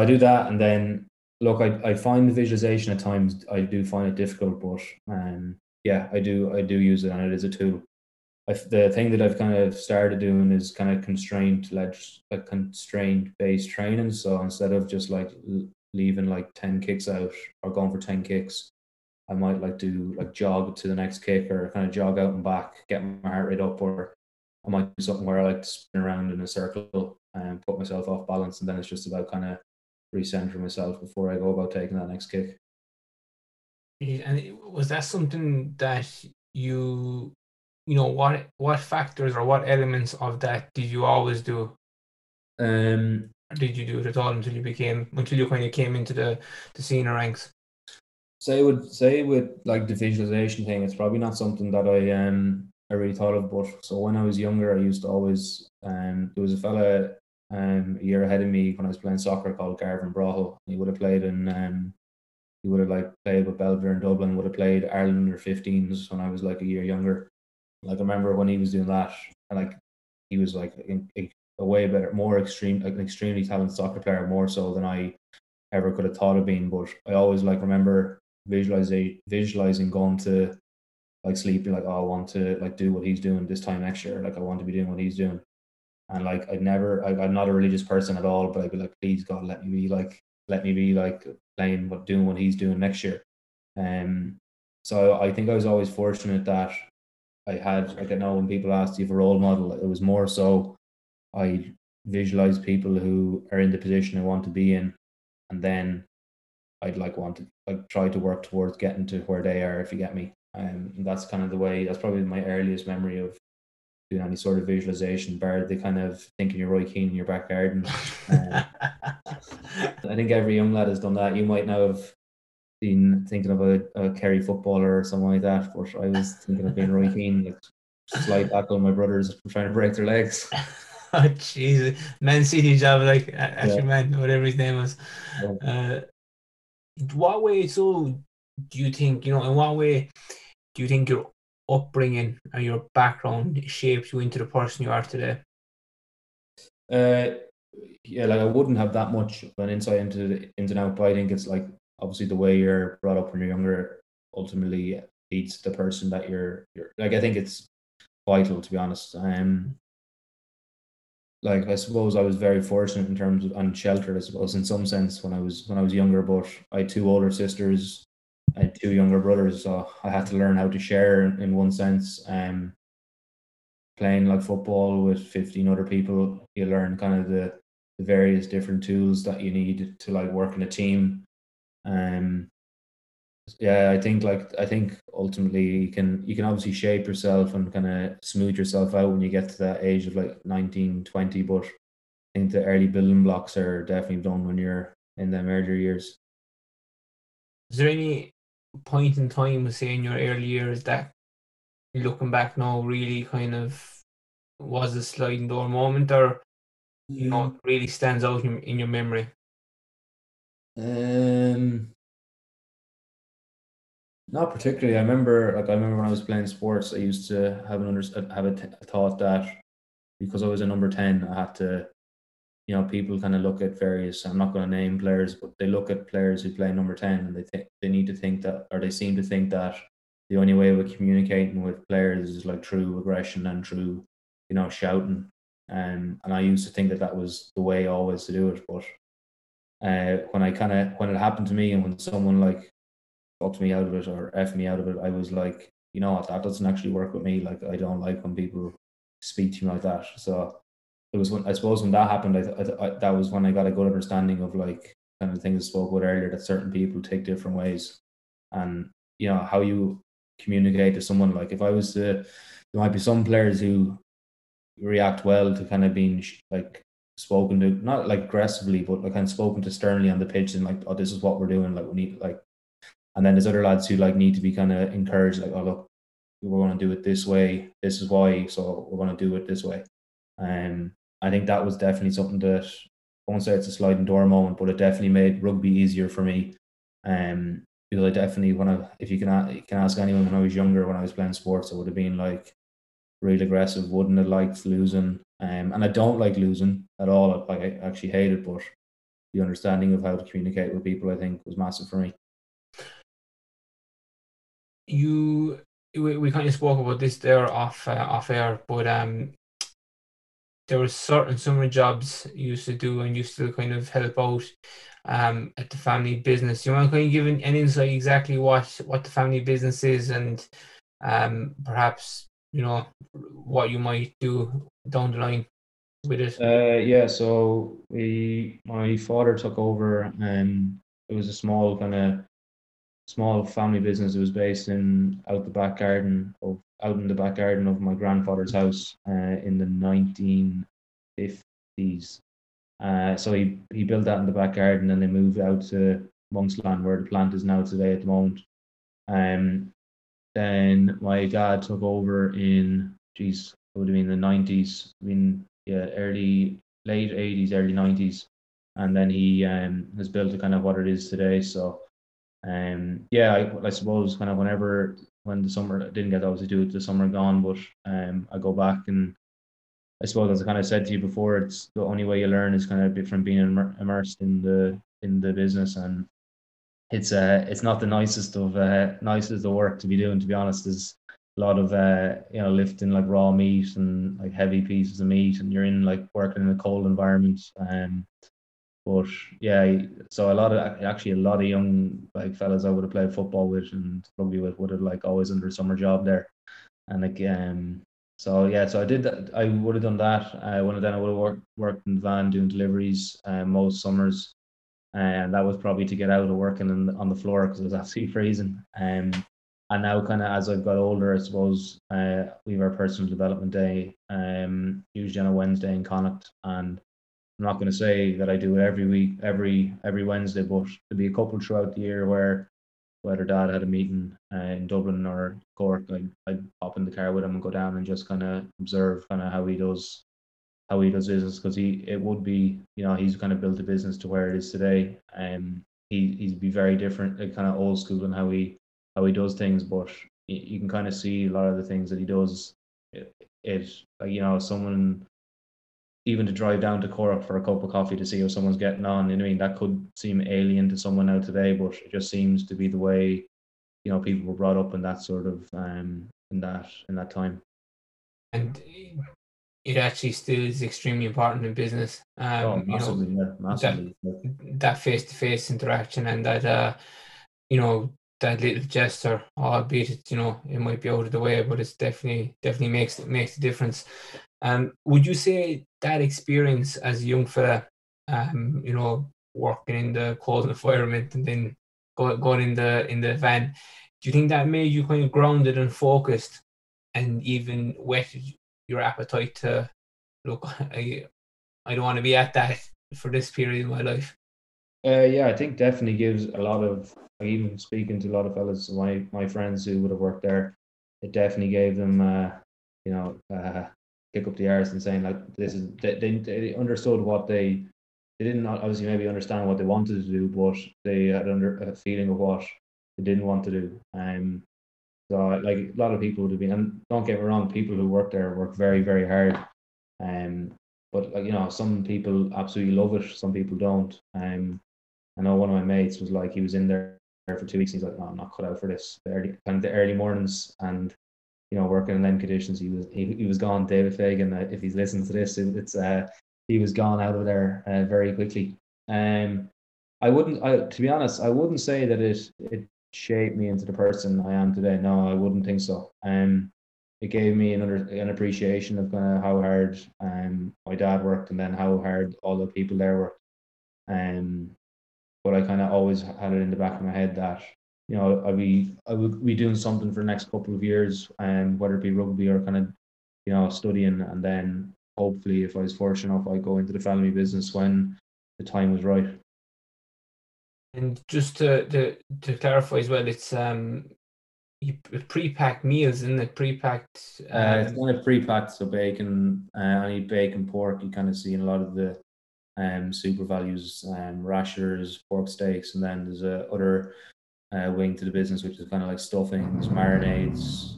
I do that, and then look, I find the visualization at times, I do find it difficult, but yeah, I do use it, and it is a tool. the thing that I've kind of started doing is kind of constraint-based training. So instead of just like leaving like 10 kicks out or going for 10 kicks, I might like do like jog to the next kick or kind of jog out and back, get my heart rate up, or I might do something where I like to spin around in a circle and put myself off balance. And then it's just about kind of recentering myself before I go about taking that next kick. And was that something that you know, what factors or what elements of that did you always do? Or did you do it at all until you kind of came into the senior ranks? Say with like the visualization thing, it's probably not something that I really thought of. But so when I was younger, I used to always there was a fella a year ahead of me when I was playing soccer called Garvin Brahill. He would have played in he would have like played with Belvedere in Dublin, would have played Ireland under 15s when I was like a year younger. Like I remember when he was doing that, and like he was like a way better, more extreme, like an extremely talented soccer player, more so than I ever could have thought of being. But I always like remember visualizing going to like sleep, like, oh, I want to like do what he's doing this time next year. Like I want to be doing what he's doing. And like I'm not a religious person at all, but I'd be like, please God, let me be like playing doing what he's doing next year. So I think I was always fortunate that I had, like, I know when people asked you for a role model, it was more so I visualized people who are in the position I want to be in, and then I'd like want to like try to work towards getting to where they are, if you get me. And that's kind of the way, that's probably my earliest memory of doing any sort of visualization, bar the kind of thinking you're Roy Keane in your back garden. I think every young lad has done that. You might now have been thinking of a Kerry footballer or something like that, but I was thinking of being Roy Keane, like slide tackle my brothers trying to break their legs. Oh Jesus, Man City job, like actually, yeah. Man, whatever his name was. Yeah. What way? So, do you think in what way do you think your upbringing or your background shaped you into the person you are today? Yeah, like I wouldn't have that much of an insight into the ins and outs, but I think it's like, obviously, the way you're brought up when you're younger ultimately leads the person that you're like. I think it's vital, to be honest. Like I suppose I was very fortunate in terms of, and sheltered, I suppose, in some sense when I was younger. But I had two older sisters and two younger brothers, so I had to learn how to share in one sense. Playing like football with 15 other people, you learn kind of the various different tools that you need to like work in a team. Yeah, I think ultimately you can obviously shape yourself and kind of smooth yourself out when you get to that age of like 19, 20, but I think the early building blocks are definitely done when you're in them earlier years. Is there any point in time, say in your early years, that looking back now really kind of was a sliding door moment, or you know, really stands out in your memory? Not particularly. I remember when I was playing sports, I used to have a thought that because I was a number 10, I had to, you know, people kind of look at various, I'm not going to name players, but they look at players who play number 10 and they seem to think that the only way we're communicating with players is like through aggression and through, you know, shouting. And I used to think that was the way always to do it, but when it happened to me and when someone like fucked me out of it or effed me out of it, I was like, you know what, that doesn't actually work with me. Like, I don't like when people speak to me like that. So it was when that happened, that was when I got a good understanding of like kind of the things I spoke about earlier, that certain people take different ways, and you know how you communicate to someone. Like there might be some players who react well to kind of being like spoken to, not like aggressively, but like kind of spoken to sternly on the pitch and like, oh, this is what we're doing, like we need like. And then there's other lads who like need to be kind of encouraged, like, oh look, we're going to do it this way, this is why, so we're going to do it this way. And I think that was definitely something that, I won't say it's a sliding door moment, but it definitely made rugby easier for me. Because I definitely, if you can ask anyone when I was younger, when I was playing sports, I would have been like real aggressive, wouldn't have liked losing. And I don't like losing at all. Like, I actually hate it, but the understanding of how to communicate with people, I think, was massive for me. You we kind of spoke about this there off air, but there were certain summer jobs you used to do and used to kind of help out at the family business. Do you want to kind of give an insight exactly what the family business is and perhaps, you know, what you might do down the line with it? Yeah, so my father took over and it was a small family business. It was based out in the back garden of my grandfather's house in the 1950s. So he built that in the back garden, and they moved out to Monksland, where the plant is now today at the moment. Then my dad took over in, it would have been the 90s, late 80s, early 90s, and then he has built kind of what it is today. So I suppose kind of when the summer didn't get obviously do it, the summer gone, but I go back, and I suppose, as I kind of said to you before, it's the only way you learn is kind of from being immersed in the business, and it's not the nicest of work to be doing, to be honest. There's a lot of lifting like raw meat and like heavy pieces of meat, and you're in like working in a cold environment. But yeah, so a lot of young like fellas I would have played football with and rugby with would have like always under a summer job there, and so I did that. I would have done that. I would have worked in the van doing deliveries most summers, and that was probably to get out of working on the floor because it was absolutely freezing. And now kind of as I've got older, I suppose we have our personal development day usually on a Wednesday in Connacht, and I'm not going to say that I do it every week, every Wednesday, but there'll be a couple throughout the year where whether Dad had a meeting in Dublin or Cork, I'd hop in the car with him and go down and just kind of observe kind of how he does business, because he's kind of built the business to where it is today. He'd be very different, like kind of old school in how he does things, but you can kind of see a lot of the things that he does. Someone. Even to drive down to Cork for a cup of coffee to see how someone's getting on, you know what I mean? That could seem alien to someone now today, but it just seems to be the way, you know, people were brought up in that sort of in that time. And it actually still is extremely important in business. Massively, massively. That face-to-face interaction and that that little gesture, albeit it might be out of the way, but it's definitely makes a difference. Would you say that experience as a young fella, working in the cold environment and then going in the van, do you think that made you kind of grounded and focused, and even whetted your appetite to look? I don't want to be at that for this period of my life. I think definitely gives a lot of. Even speaking to a lot of fellas, my friends who would have worked there, it definitely gave them, kick up the arse and saying like this is they understood what they didn't obviously maybe understand what they wanted to do, but they had a feeling of what they didn't want to do. So like a lot of people would have been, and don't get me wrong, people who work there work very very hard, but like some people absolutely love it, some people don't. I know one of my mates was like, he was in there for 2 weeks and he's like, no, I'm not cut out for this. The early mornings and working in them conditions, he was gone. David Fagan, if he's listening to this, he was gone out of there very quickly. To be honest, I wouldn't say that it shaped me into the person I am today. No, I wouldn't think so. It gave me an appreciation of kind of how hard my dad worked and then how hard all the people there worked. But I kind of always had it in the back of my head that I would be doing something for the next couple of years, whether it be rugby or kind of studying, and then hopefully if I was fortunate enough, I'd go into the family business when the time was right. And just to clarify as well, it's pre-packed meals, isn't it? Pre-packed. It's kind of pre-packed, so bacon, any bacon, pork. You kind of see in a lot of the. Super values, rashers, pork steaks, and then there's a other wing to the business, which is kind of like stuffings, marinades,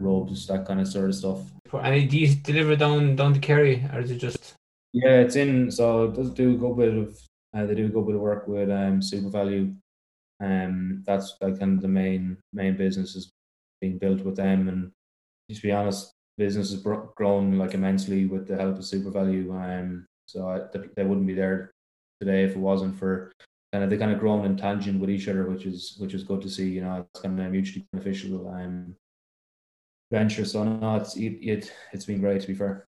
rubs, that kind of sort of stuff. And do you deliver down to Kerry, or is it just? Yeah, it's in. So it does do a good bit of. They do a good bit of work with Super Value. That's like kind of the main business is being built with them. And just to be honest, business has grown like immensely with the help of SuperValue. So they wouldn't be there today if it wasn't for kind of, they kind of grown in tangent with each other, which is good to see. You know, it's kind of mutually beneficial venture. So no, it's been great, to be fair.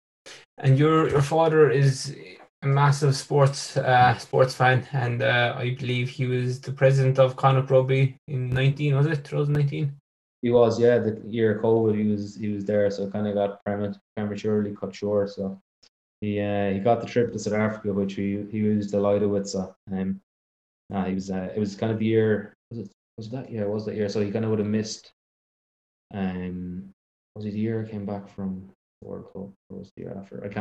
And your father is a massive sports fan, and I believe he was the president of Connacht Rugby in 2019. He was, yeah. The year of COVID, he was there, so kind of got prematurely cut short. So he got the trip to South Africa, which he was delighted with. So he was it was kind of the year was that year. So he kind of would have missed. Was it the year I came back from World Cup, or was it the year after? It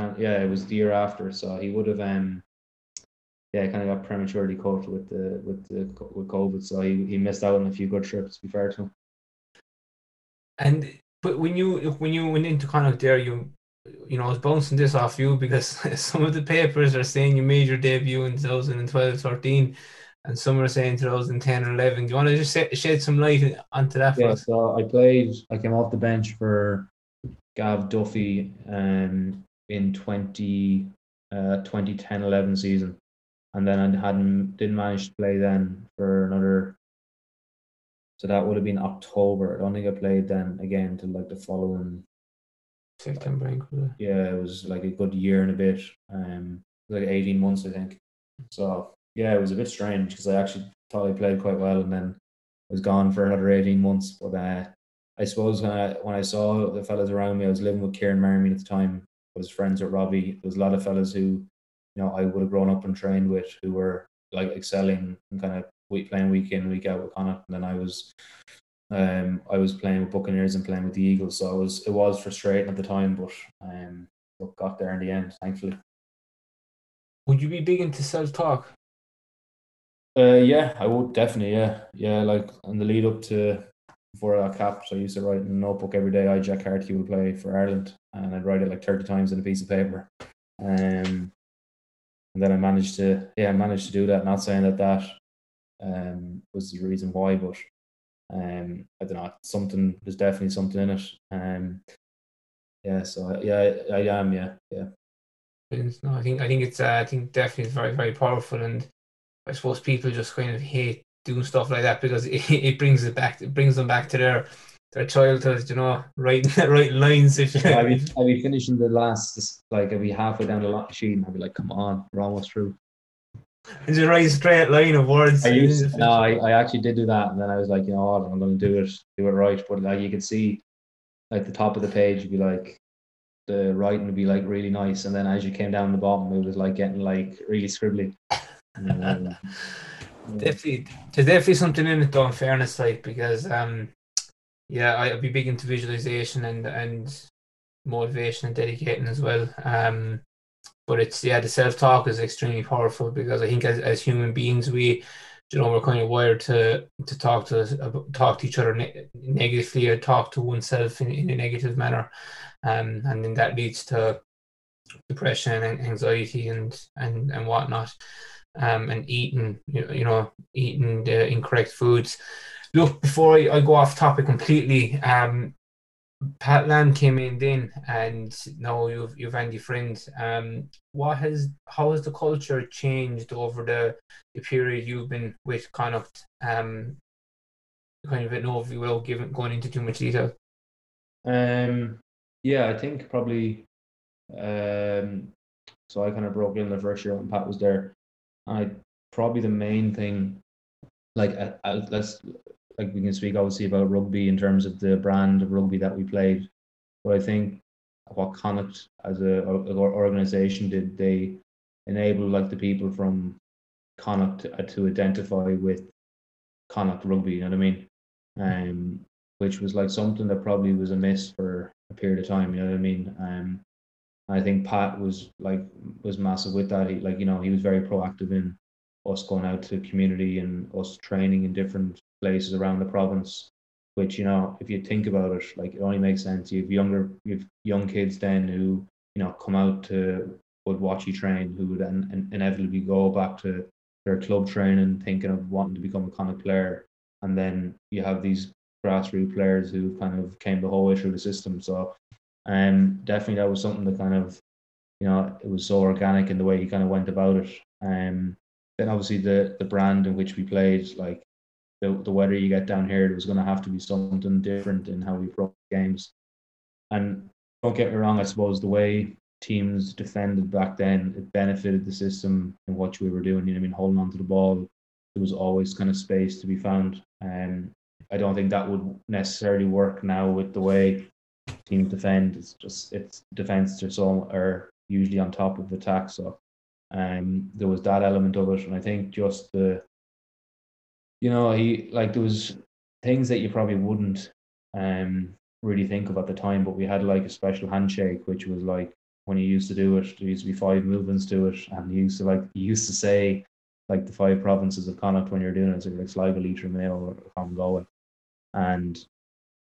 was the year after. So he would have kind of got prematurely cut with COVID. So he missed out on a few good trips, to be fair to him. And but when you went into Connacht there, you know, I was bouncing this off you because some of the papers are saying you made your debut in 2012-13. And some are saying 2010 or 11. Do you want to just shed some light onto that? Yeah, first? So I came off the bench for Gav Duffy in 2010-11 season. And then I didn't manage to play then for another, so that would have been October. I don't think I played then again until like the following September. Yeah, it was like a good year and a bit, like 18 months, I think. So yeah, it was a bit strange because I actually thought I played quite well, and then was gone for another 18 months. But I suppose when I saw the fellas around me, I was living with Kieran Marmie at the time. I was friends with Robbie. There was a lot of fellas who, you know, I would have grown up and trained with, who were like excelling and kind of playing week in, week out with Connacht. And then I was playing with Buccaneers and playing with the Eagles. So it was frustrating at the time, but got there in the end, thankfully. Would you be big into self-talk? Yeah, I would definitely. Yeah. Like in the lead up to before I got capped, I used to write in a notebook every day. Jack Carty would play for Ireland, and I'd write it like 30 times on a piece of paper. And then I managed to do that. Not saying that was the reason why, but I don't know. There's definitely something in it. I am. Yeah. No, I think it's definitely very, very powerful. And I suppose people just kind of hate doing stuff like that because it brings them back to their childhood, you know, writing lines. I'll be finishing the last, like I'll be halfway down the line sheet and I'll be like, come on, we're almost through. And you write a straight line of words. I actually did do that, and then I was like, you know what, I'm going to do it right. But like you could see, like the top of the page would be like, the writing would be like really nice, and then as you came down the bottom, it was like getting like really scribbly. There's definitely something in it though, in fairness, like, because I'd be big into visualization and motivation and dedicating as well, but it's, yeah, the self-talk is extremely powerful because I think as human beings, we, you know, we're kind of wired to talk to each other negatively or talk to oneself in a negative manner, and then that leads to depression and anxiety and whatnot, and eating the incorrect foods. Look, before I go off topic completely, Pat Lam came in then, and now you've Andy Friend. How has the culture changed over the period you've been with Connacht? Kind of an overview without going into too much detail. Yeah, I think probably. So I kind of broke in the first year when Pat was there. Probably the main thing, like we can speak obviously about rugby in terms of the brand of rugby that we played, but I think what Connacht as an organisation did, they enabled like the people from Connacht to identify with Connacht rugby. You know what I mean? Which was like something that probably was amiss for a period of time. You know what I mean? I think Pat was massive with that. He, like, you know, he was very proactive in us going out to the community and us training in different places around the province, which, you know, if you think about it, like, it only makes sense. You've young kids then who, you know, come out to would watch you train, who would then inevitably go back to their club training, thinking of wanting to become a Connacht player, and then you have these grassroots players who kind of came the whole way through the system. So definitely that was something that kind of, you know, it was so organic in the way he kind of went about it. Then obviously the brand in which we played, like the weather you get down here, it was going to have to be something different in how we approach games. And don't get me wrong, I suppose the way teams defended back then, it benefited the system in what we were doing, you know what I mean, holding on to the ball. There was always kind of space to be found. I don't think that would necessarily work now with the way teams defend. It's just, it's defence are usually on top of the attack. So there was that element of it. And I think just the, you know, he, like, there was things that you probably wouldn't really think of at the time, but we had like a special handshake, which was like, when he used to do it, there used to be 5 movements to it, and he used to say like the 5 provinces of Connacht when you're doing it, so like Sligo, Leitrim, Mayo, or Galway, and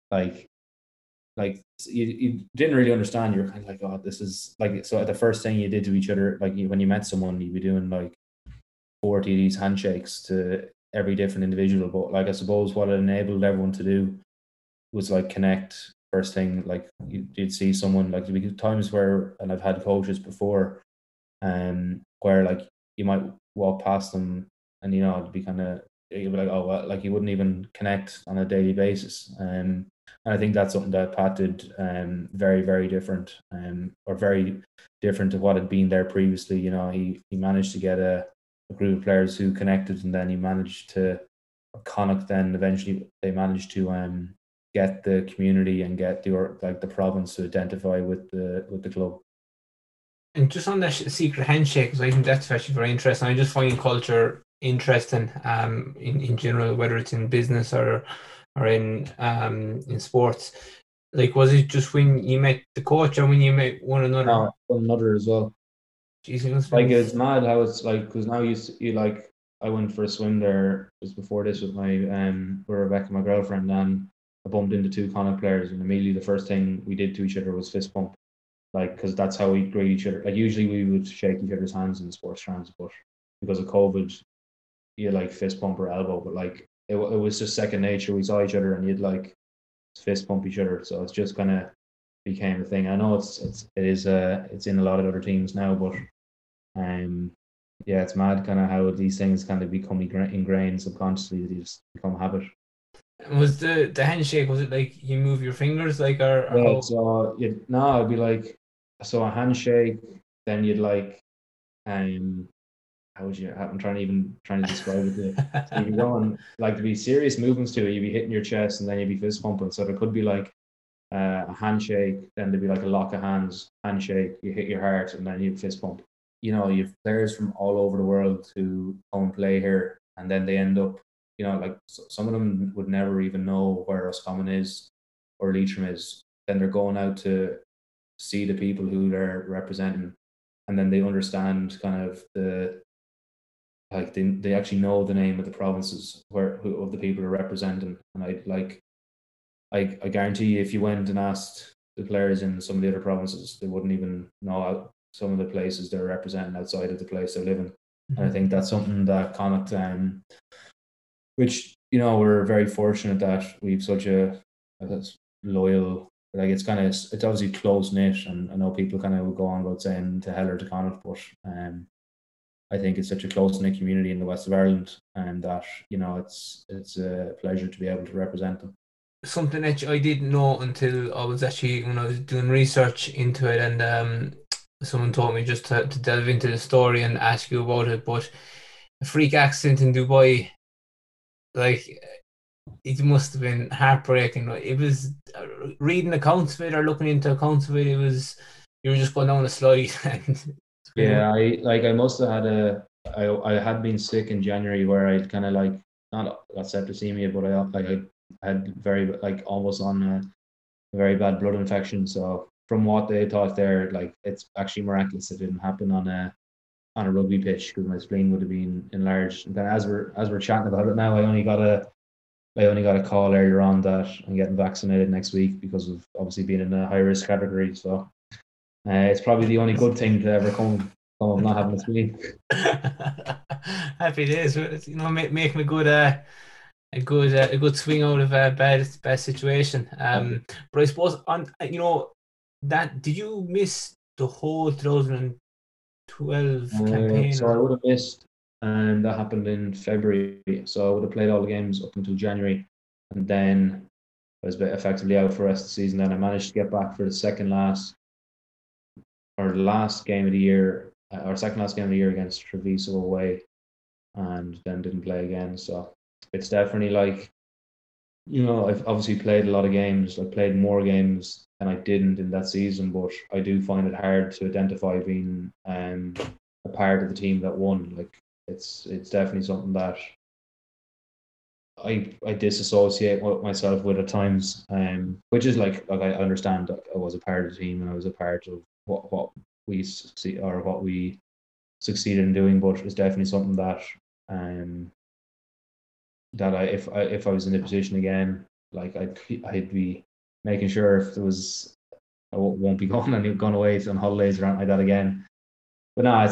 like you didn't really understand. You're kind of like, oh, this is like, so the first thing you did to each other, like when you met someone, you'd be doing like 40 of these handshakes to every different individual. But like I suppose what it enabled everyone to do was like connect. First thing, like you'd see someone, like there'd be times where, and I've had coaches before, where like you might walk past them and, you know, it'd be kind of, you'd be like, oh, well, like you wouldn't even connect on a daily basis. And I think that's something that Pat did very, very different, or very different to what had been there previously. You know, he managed to get a group of players who connected, and then he managed to, Connacht then eventually they managed to, get the community and get the province to identify with the club. And just on that secret handshake, because I think that's actually very interesting. I just find culture interesting in general, whether it's in business or in sports. Like, was it just when you met the coach or when you met one another? No, one another as well. Jesus, like it's mad how it's like, because now you like, I went for a swim there just before this with my with Rebecca, my girlfriend, and I bumped into 2 Connacht players, and immediately the first thing we did to each other was fist bump, like, because that's how we greet each other. Like usually we would shake each other's hands in sports trans, but because of COVID, you like fist bump or elbow. But like it was just second nature. We saw each other, and you'd like fist bump each other. So it's just kind of became a thing. I know it's in a lot of other teams now, but yeah, it's mad kind of how these things kind of become ingrained subconsciously. They just become habit. Was the handshake, was it like you move your fingers like or so it'd be like, so a handshake, then you'd like I'm trying to describe it to so you'd be going, like there'd be serious movements to it, you'd be hitting your chest and then you'd be fist pumping. So there could be like a handshake, then there'd be like a lock of hands, handshake, you hit your heart and then you fist pump. You know, you've players from all over the world who come and play here, and then they end up, you know, like some of them would never even know where Roscommon is or Leitrim is. Then they're going out to see the people who they're representing, and then they understand kind of they actually know the name of the provinces of the people are representing. And I guarantee you, if you went and asked the players in some of the other provinces, they wouldn't even know some of the places they're representing outside of the place they're living. Mm-hmm. And I think that's something that Connacht which, you know, we're very fortunate that we've such a loyal, like it's obviously close knit, and I know people kind of would go on about saying to hell or to Connacht, but I think it's such a close knit community in the west of Ireland, and that, you know, it's a pleasure to be able to represent them. Something that I didn't know until I was actually, when I was doing research into it, and someone told me just to delve into the story and ask you about it, but a freak accident in Dubai. Like, it must have been heartbreaking. It was reading accounts of it or looking into accounts of it. It was, you were just going down a slide. And yeah, I must have had I had been sick in January, where I'd kind of like not got septicemia, but I had very like almost on a very bad blood infection. So from what they thought there, like it's actually miraculous it didn't happen on a rugby pitch, because my spleen would have been enlarged. And then as we're chatting about it now, I only got a call earlier on that I'm getting vaccinated next week because of obviously being in a high risk category. So it's probably the only good thing to ever come of not having a spleen. Happy days, you know, make me good a good swing out of a bad situation. But I suppose on that, did you miss the whole 2012 campaign? So I would have missed, and that happened in February. So I would have played all the games up until January, and then I was effectively out for the rest of the season. Then I managed to get back for the second last game of the year against Treviso away, and then didn't play again. So it's definitely I've obviously played a lot of games. I played more games than I didn't in that season, but I do find it hard to identify being a part of the team that won. It's definitely something that I disassociate myself with at times, which is I understand that I was a part of the team and I was a part of what we succeeded in doing, but it's definitely something that that if I was in the position again, I'd be making sure if there was, I won't be gone away on holidays or anything like that again. But no, I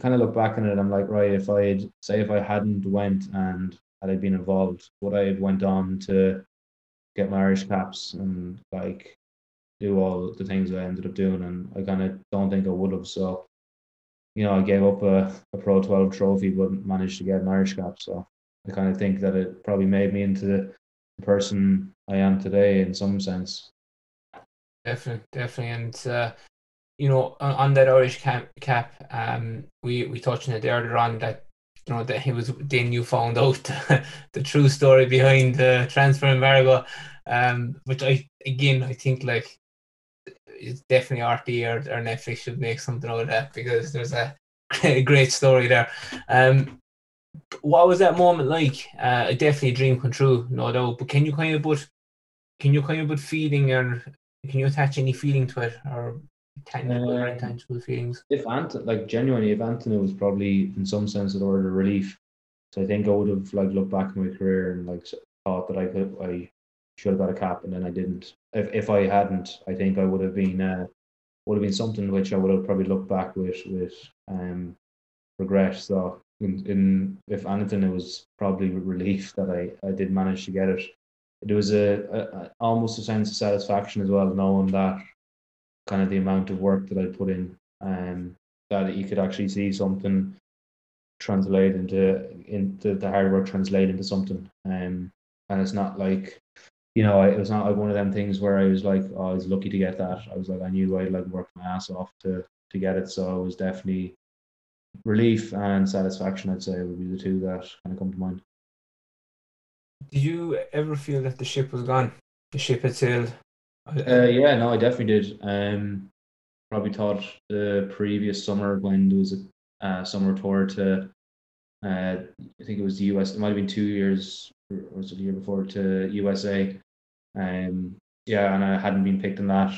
kind of look back on it and I'm like, right, if I hadn't went and had I been involved, would I have went on to get my Irish caps and do all the things I ended up doing? And I kind of don't think I would have. So, I gave up a Pro 12 trophy, but managed to get an Irish cap. So I kind of think that it probably made me into the person I am today in some sense. Definitely. And, on that Irish cap, we touched on it earlier on that, that you found out the true story behind the transfer embargo, which I think it's definitely RT or Netflix should make something out of that, because there's a great story there. What was that moment like? Definitely a dream come true, no doubt. But can you kind of feeling, or can you attach any feeling to it, or tangible or intangible feelings? If Anthony was probably in some sense of the word a relief. So I think I would have looked back at my career and thought that I should have got a cap, and then I didn't. If I hadn't, I think I would have been something which I would have probably looked back with regret. So if anything, it was probably relief that I did manage to get it. There was a almost a sense of satisfaction as well, knowing that kind of the amount of work that I put in, that you could actually see something translate into the hard work translate into something. And it's not it was not one of them things where I was I was lucky to get that. I was I knew I'd worked my ass off to get it. So it was definitely relief and satisfaction, I'd say, would be the two that kind of come to mind. Did you ever feel that the ship was gone? The ship had sailed? Yeah, no, I definitely did. Probably thought the previous summer when there was a summer tour to, I think it was the US, it might have been 2 years, or was it the year before, to USA. And I hadn't been picked in that.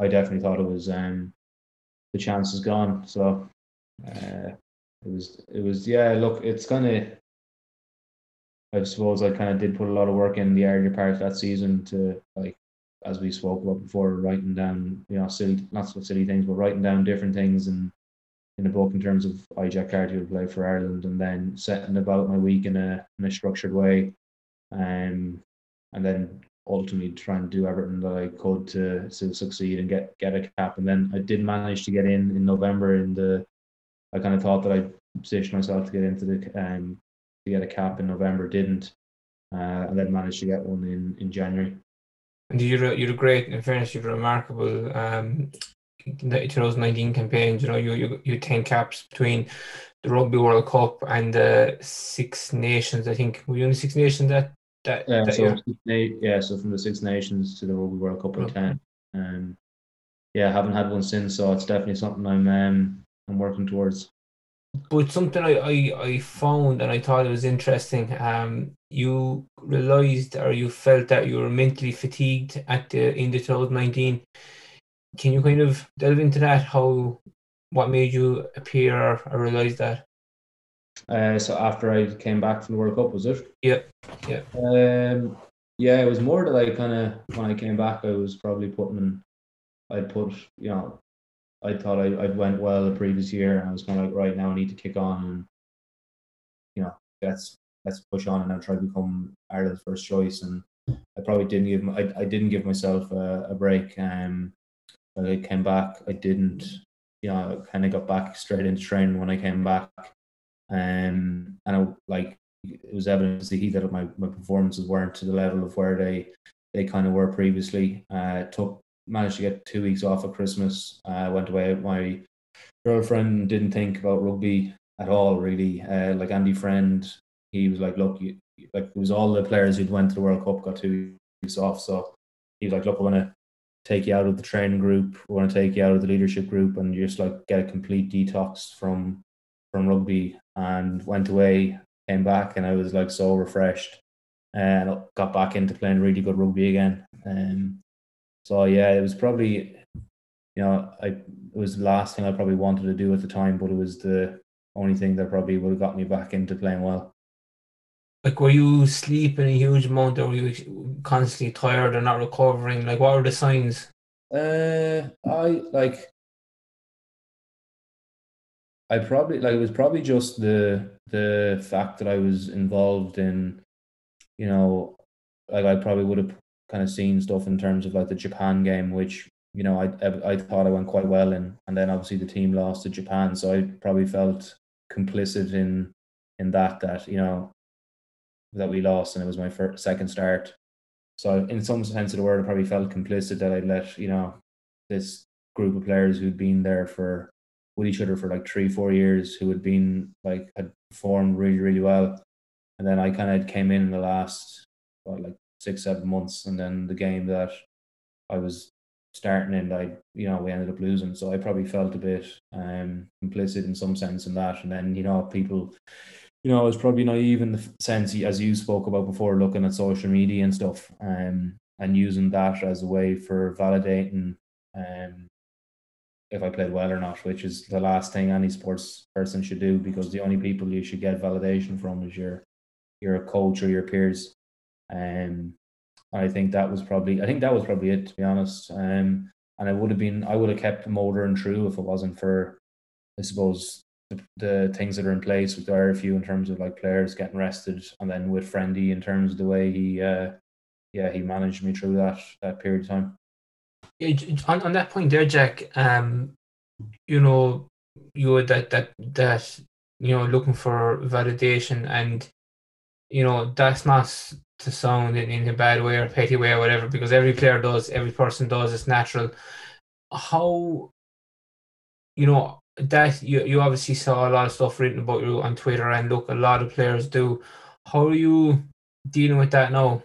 I definitely thought it was the chance is gone. So look, it's kind of, I suppose I kind of did put a lot of work in the earlier part of that season to, as we spoke about before, writing down, writing down different things and in a book in terms of Jack Carty would play for Ireland, and then setting about my week in a structured way, and then ultimately trying to do everything that I could to succeed and get a cap. And then I did manage to get in November. I kind of thought that I positioned myself to get into to get a cap in November, didn't, and then managed to get one in January. And you're great. In fairness, you're remarkable. The 2019 campaign, you 10 caps between the Rugby World Cup and the Six Nations. I think were you in the Six Nations that year? So from the Six Nations to the Rugby World Cup, I 10. I haven't had one since, so it's definitely something I'm working towards. But something I found and I thought it was interesting. You realised or you felt that you were mentally fatigued in the 2019. Can you kind of delve into that? What made you appear or realise that? So after I came back from the World Cup, was it? Yeah. It was more that I kind of, when I came back, I was probably I thought I'd went well the previous year, and I was kind of right now I need to kick on, and that's let's push on and I'll try to become Ireland's first choice. And I probably didn't give I didn't give myself a break. I came back. I didn't, you know, I kind of got back straight into training when I came back, and I, like, it was evident to see that my performances weren't to the level of where they kind of were previously. Managed to get 2 weeks off at Christmas. I went away with my girlfriend, didn't think about rugby at all, really. Like Andy Friend, he was like, look, like, it was all the players who'd went to the World Cup got 2 weeks off. So he was like, look, I want to take you out of the training group, I want to take you out of the leadership group, and you just, like, get a complete detox from rugby. And went away, came back, and I was, like, so refreshed, and got back into playing really good rugby again. So yeah, it was probably, you know, it was the last thing I probably wanted to do at the time, but it was the only thing that probably would have got me back into playing well. Like, were you sleeping a huge amount, or were you constantly tired and not recovering? Like, what were the signs? It was probably just the fact that I was involved in, you know, like, I probably would have kind of seen stuff in terms of, like, the Japan game, which, you know, I thought I went quite well in, and then obviously the team lost to Japan, so I probably felt complicit in that, you know, that we lost, and it was my second start. So in some sense of the word, I probably felt complicit that I'd let, you know, this group of players who'd been there with each other for like 3-4 years, who had been, like, had performed really, really well. And then I kind of came in the last, well, like 6-7 months, and then the game that I was starting in, you know, we ended up losing. So I probably felt a bit complicit in some sense in that. And then, you know, people, you know, I was probably naive in the sense, as you spoke about before, looking at social media and stuff, and using that as a way for validating if I played well or not, which is the last thing any sports person should do, because the only people you should get validation from is your coach or your peers. I think that was probably it, to be honest. And I would have kept motoring true if it wasn't for, I suppose, the things that are in place with the IRFU in terms of, like, players getting rested, and then with Friendy in terms of the way he managed me through that period of time. Yeah, on that point there, Jack, you know, you were that you know, looking for validation, and, you know, that's not to sound in a bad way or petty way or whatever, because every player does, every person does, it's natural. How, you know, that you obviously saw a lot of stuff written about you on Twitter, and look, a lot of players do. How are you dealing with that now?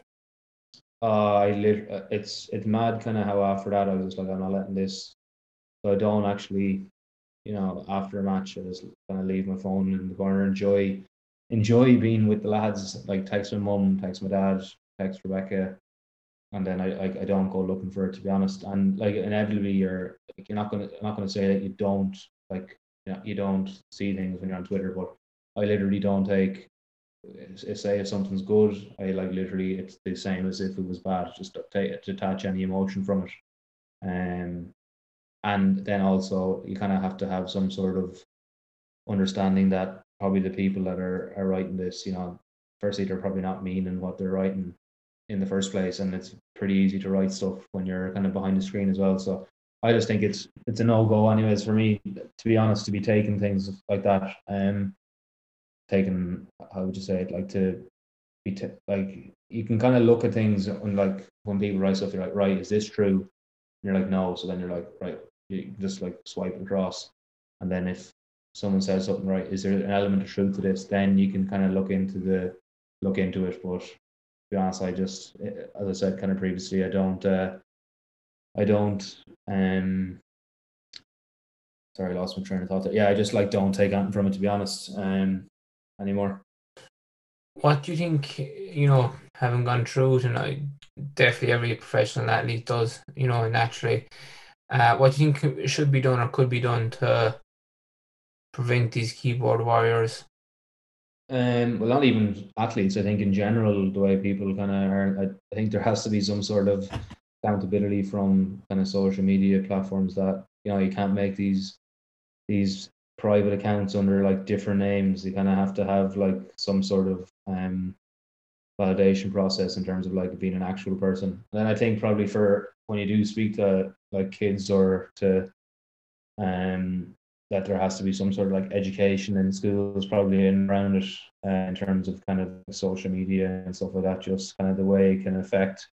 It's mad kind of how after that I was like, I'm not letting this. So I don't actually, you know, after a match I just kind of leave my phone in the corner, enjoy being with the lads, like text my mum, text my dad, text Rebecca, and then I don't go looking for it, to be honest. And, like, inevitably I'm not gonna say that you don't, like, you know, you don't see things when you're on Twitter, but I literally don't take. Say if something's good, I, like, literally, it's the same as if it was bad. Just detach any emotion from it, and then also you kind of have to have some sort of understanding that probably the people that are writing this, you know, firstly, they're probably not meaning what they're writing in the first place, and it's pretty easy to write stuff when you're kind of behind the screen as well. So I just think it's a no go, anyways, for me, to be honest, to be taking things like that. How would you say it? Like, to be like, you can kind of look at things, and, like, when people write stuff, you're like, right, is this true? And you're like, no. So then you're like, right, you just, like, swipe across. And then if someone says something, right, is there an element of truth to this? Then you can kind of look into it. But to be honest, I just, as I said kind of previously, I don't. Sorry, I lost my train of thought there. Yeah, I just, like, don't take anything from it, to be honest. Anymore. What do you think, you know, having gone through it, and I definitely every professional athlete does, you know, naturally, what do you think should be done or could be done to prevent these keyboard warriors? Well, not even athletes, I think in general, the way people kind of are, I think there has to be some sort of accountability from kind of social media platforms that, you know, you can't make these private accounts under, like, different names. You kind of have to have, like, some sort of validation process in terms of like being an actual person. And then I think probably for when you do speak to like kids or to that there has to be some sort of like education in schools probably in around it in terms of kind of social media and stuff like that, just kind of the way it can affect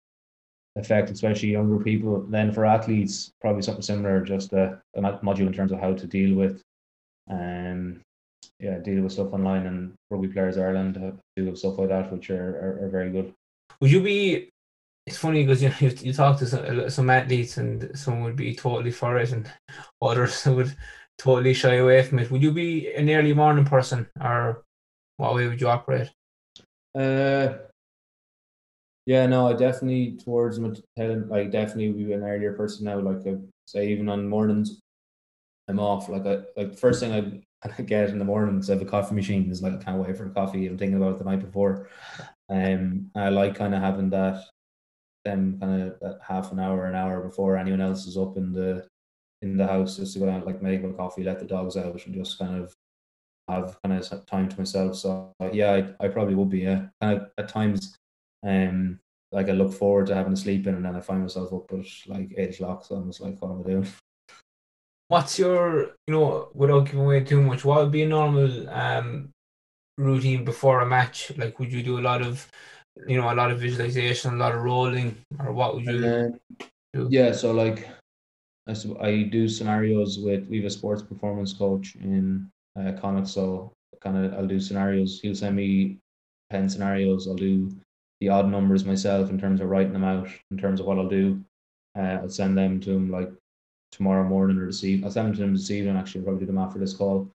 especially younger people. Then for athletes, probably something similar, just a module in terms of how to deal with stuff online, and Rugby Players Ireland do stuff like that, which are very good. Would you be? It's funny because you talk to some athletes, and some would be totally for it, and others would totally shy away from it. Would you be an early morning person, or what way would you operate? I definitely towards my talent, like definitely be an earlier person now. Like I say, even on mornings, I'm off. Like first thing I get in the mornings, I have a coffee machine. It's like I can't wait for a coffee. I'm thinking about it the night before. I like kind of having that, them kind of that half an hour before anyone else is up in the house, just to go out, like make my coffee, let the dogs out, and just kind of have kind of time to myself. So yeah, I probably would be kind of at times. Like I look forward to having to sleep in, and then I find myself up at like 8 o'clock. So I'm just like, what am I doing? What's your, without giving away too much, what would be a normal routine before a match? Like, would you do a lot of visualization, a lot of rolling, or what would you do? Yeah, so like I do scenarios we have a sports performance coach in Connacht, so kind of I'll do scenarios. He'll send me 10 scenarios. I'll do the odd numbers myself in terms of writing them out, in terms of what I'll do. I'll send them to him like tomorrow morning or this evening. I'll send them to him this evening, actually. I'll probably do them after this call.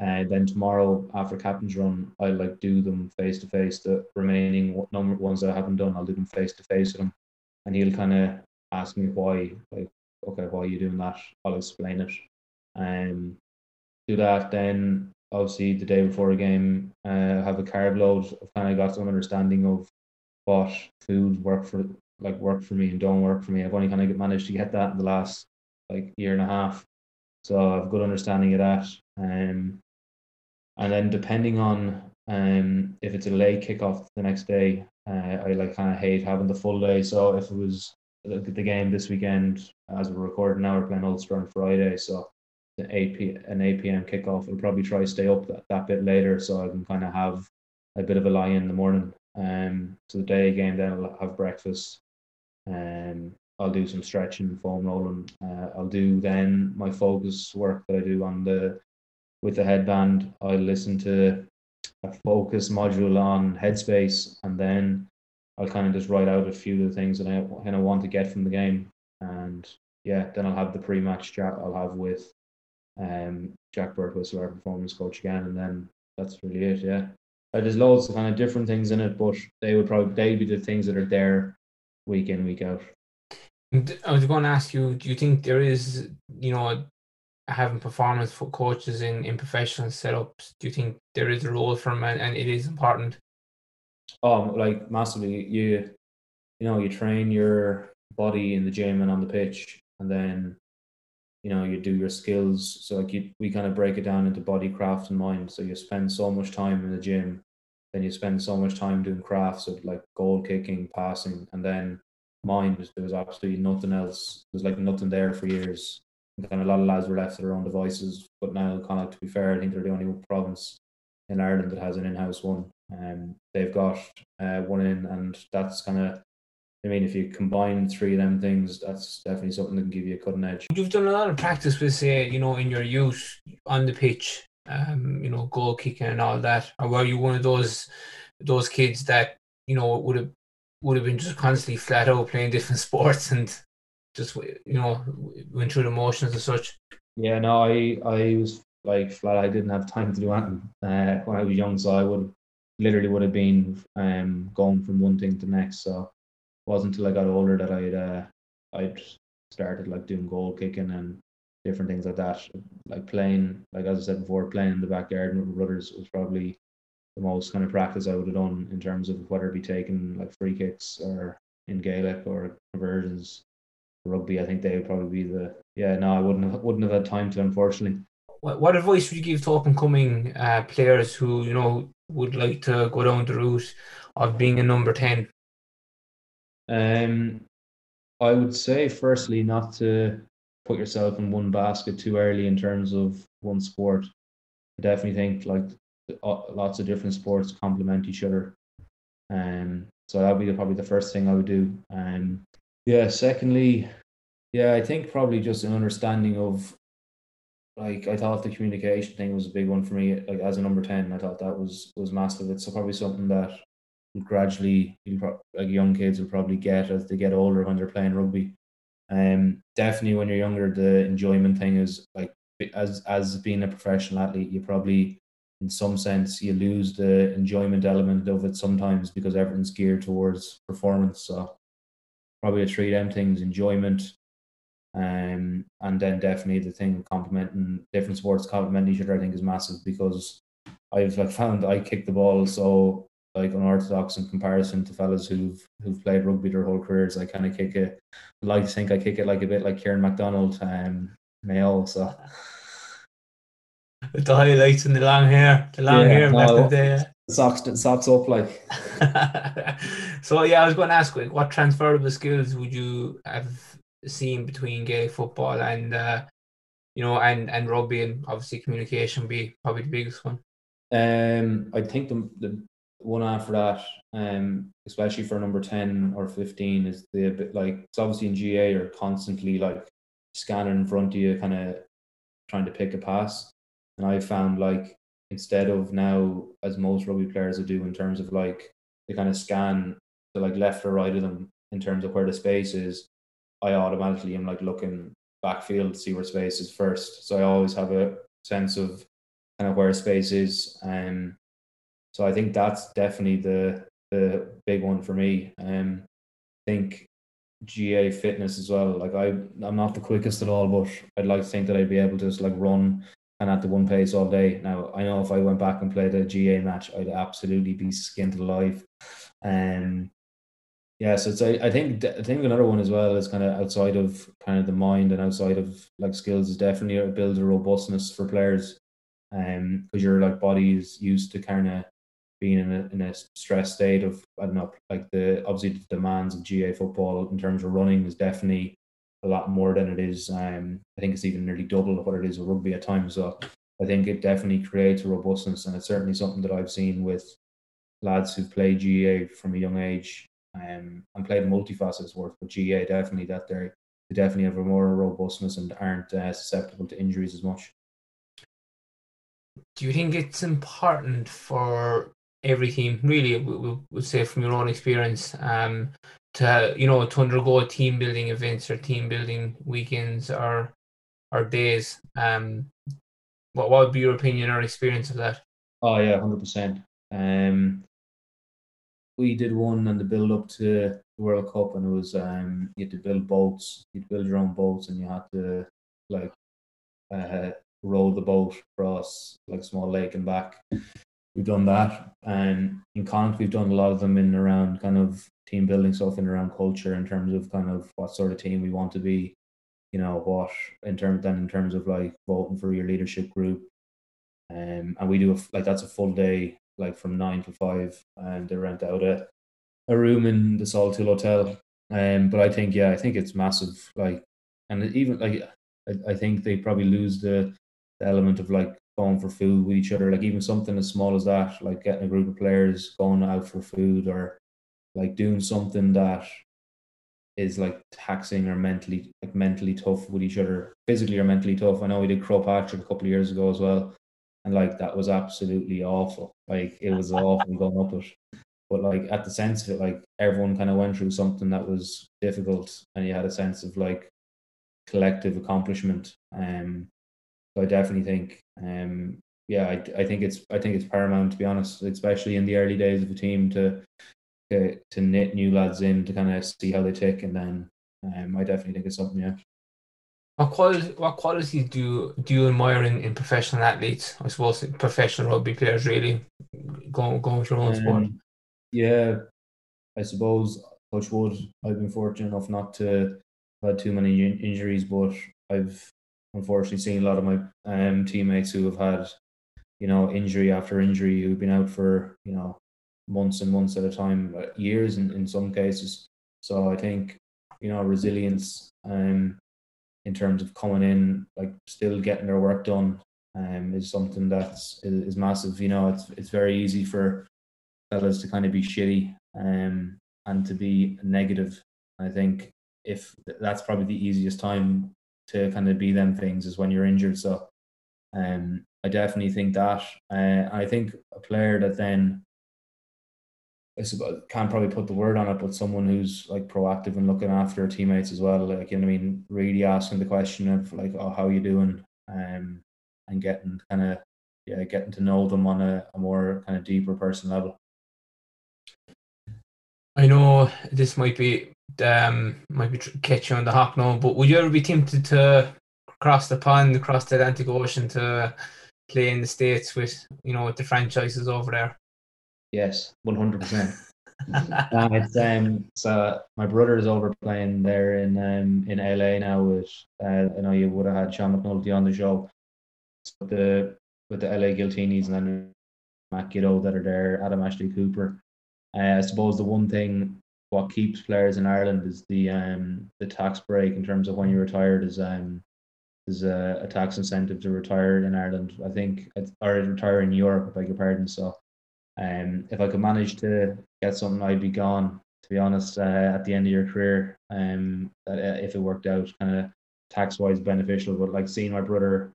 And then tomorrow after captain's run, I'll like do them face to face. The remaining number ones that I haven't done, I'll do them face to face with him. And he'll kind of ask me why, like, okay, why are you doing that? I'll explain it. Do that. Then obviously the day before a game, I'll have a carb load. I've kind of got some understanding of what food work for me and don't work for me. I've only kind of managed to get that in the last like year and a half, so I have a good understanding of that. And then depending on if it's a late kickoff the next day, I like kind of hate having the full day. So if it was like the game this weekend, as we're recording now, we're playing Ulster on Friday, so an 8 p.m. kickoff, I'll probably try to stay up that bit later so I can kind of have a bit of a lie in the morning. So the day again, then I'll have breakfast. I'll do some stretching, foam rolling. I'll do then my focus work that I do with the headband. I'll listen to a focus module on headspace, and then I'll kind of just write out a few of the things that I kind of want to get from the game. And yeah, then I'll have the pre-match chat I'll have with Jack Birtwistle, our performance coach again, and then that's really it. Yeah. There's loads of kind of different things in it, but they'd be the things that are there week in, week out. I was going to ask you, do you think there is, having performance for coaches in professional setups, do you think there is a role for them and it is important? Oh, like massively. You train your body in the gym and on the pitch, and then you do your skills. So like we kind of break it down into body, craft and mind. So you spend so much time in the gym, then you spend so much time doing crafts of like goal kicking, passing, and then mind, there was absolutely nothing else. There's like nothing there for years. And then a lot of lads were left to their own devices. But now, Connacht, to be fair, I think they're the only province in Ireland that has an in-house one. They've got one in, and that's kind of, if you combine three of them things, that's definitely something that can give you a cutting edge. You've done a lot of practice with, say, in your youth on the pitch, goal kicking and all that. Or were you one of those kids that would have been just constantly flat out playing different sports and just went through the motions and such? Yeah, no, I was like flat. I didn't have time to do anything when I was young, so I would have been going from one thing to the next. So. Wasn't until I got older that I'd started like doing goal kicking and different things like that. Like playing, like as I said before, playing in the backyard with my brothers was probably the most kind of practice I would have done in terms of whether it be taking like free kicks or in Gaelic or conversions. Rugby, I think they would probably be I wouldn't have had time to, unfortunately. What advice would you give to up and coming players who would like to go down the route of being a number 10? I would say, firstly, not to put yourself in one basket too early in terms of one sport. I definitely think like lots of different sports complement each other. So that would be probably the first thing I would do. Secondly, I think probably just an understanding of, like, I thought the communication thing was a big one for me. Like, as a number 10, I thought that was massive. It's probably something that gradually, like, young kids will probably get as they get older when they're playing rugby. Definitely when you're younger, the enjoyment thing is, like, as being a professional athlete, you probably, in some sense, you lose the enjoyment element of it sometimes because everything's geared towards performance. So probably the three them things: enjoyment, and then definitely the thing complementing different sports complementing each other, I think, is massive, because I've found I kick the ball so unorthodox in comparison to fellas who've played rugby their whole careers. I kind of kick it, I like to think I kick it like a bit like Kieran MacDonald, Mayo. So with the highlights and the long hair, back in the day. Socks up, like. So I was going to ask, what transferable skills would you have seen between Gaelic football and and rugby, and obviously communication be probably the biggest one. I think the one after that, especially for number 10 or 15, is the bit, like, it's obviously in GA you're constantly scanning in front of you, kind of trying to pick a pass. And I found, instead of now, as most rugby players do, in terms of they kind of scan to left or right of them in terms of where the space is, I automatically am looking backfield to see where space is first. So I always have a sense of kind of where space is. So I think that's definitely the big one for me. I think GA fitness as well. I'm not the quickest at all, but I'd like to think that I'd be able to just run and at the one pace all day. Now, I know if I went back and played a GA match, I'd absolutely be skinned alive. So it's, I think another one as well is kind of outside of kind of the mind and outside of skills, is definitely build a robustness for players, because your body is used to kind of being in a stress state of, I don't know, obviously the demands of GA football in terms of running is definitely a lot more than it is. I think it's even nearly double of what it is with rugby at times. So I think it definitely creates a robustness, and it's certainly something that I've seen with lads who play GA from a young age, and played multifaceted work. But GA definitely, that they definitely have a more robustness and aren't susceptible to injuries as much. Do you think it's important for every team, really, we'll say from your own experience, to undergo team building events or team building weekends or days? What would be your opinion or experience of that? 100%. We did one in the build up to the World Cup, and it was you had to build boats, you'd build your own boats, and you had to row the boat across small lake and back. We've done that, and in Connacht we've done a lot of them in around kind of team building stuff, in around culture, in terms of kind of what sort of team we want to be, what in terms of voting for your leadership group, and we do that's a full day, from 9 to 5, and they rent out a room in the Salthill Hotel. But I think it's massive, and even I think they probably lose the element of going for food with each other, even something as small as that, getting a group of players going out for food, or doing something that is taxing or mentally tough with each other, physically or mentally tough. I know we did Croke Park a couple of years ago as well, and that was absolutely awful. It was awful going up it, but at the sense of it, everyone kind of went through something that was difficult, and you had a sense of collective accomplishment. So I definitely think, I think it's paramount, to be honest, especially in the early days of a team, to knit new lads in to kind of see how they tick, and then I definitely think it's something. Yeah. What qualities do you admire in professional athletes? I suppose professional rugby players, really, going with your own sport. Yeah, I suppose, touch wood, I've been fortunate enough not to have had too many injuries, but I've unfortunately seen a lot of my teammates who have had injury after injury, who've been out for, months and months at a time, years in some cases. So I think, resilience in terms of coming in, like still getting their work done, is something that's is massive. It's very easy for fellas to kind of be shitty and to be negative. I think if that's probably the easiest time to kind of be them things is when you're injured. So I definitely think that. I think a player that then, I can't probably put the word on it, but someone who's like proactive and looking after teammates as well, like, really asking the question of like, oh, how are you doing? And getting to know them on a more kind of deeper person level. I know this might be catching on the hop now, but would you ever be tempted to cross the pond, across the Atlantic Ocean to play in the States with, with the franchises over there? Yes, 100%. It's so my brother is over playing there in LA now. With I know you would have had Sean McNulty on the show. So with the LA Guiltinis and then Matt Giddo that are there, Adam Ashley Cooper. I suppose the one thing what keeps players in Ireland is the tax break in terms of when you retired is there's a tax incentive to retire in Ireland. I think or retire in Europe, I beg your pardon. So. If I could manage to get something, I'd be gone, to be honest, at the end of your career, if it worked out, kind of tax-wise beneficial. But like seeing my brother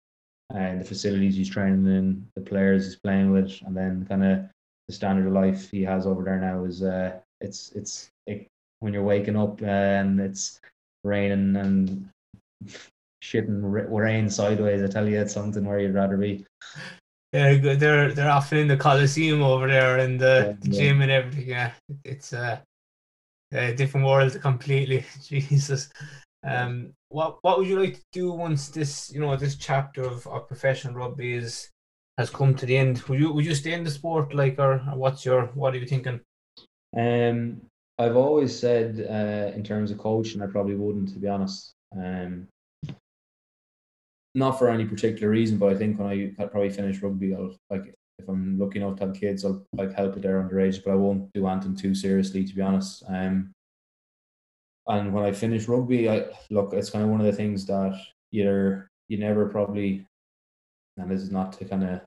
and the facilities he's training in, the players he's playing with, and then kind of the standard of life he has over there now is it's when you're waking up and it's raining and shitting rain sideways, I tell you, it's something where you'd rather be. Yeah, they're often in the Coliseum over there and the gym and everything. Yeah, it's a different world completely. Jesus, what would you like to do once this this chapter of professional rugby has come to the end? Would you stay in the sport, like, or what are you thinking? I've always said in terms of coaching, I probably wouldn't, to be honest. Not for any particular reason, but I think when I'll probably finish rugby, I'll, like, if I'm lucky enough to have kids, I'll like help with their underage, but I won't do anything too seriously, to be honest. And when I finish rugby, it's kind of one of the things that you never probably, and this is not to kind of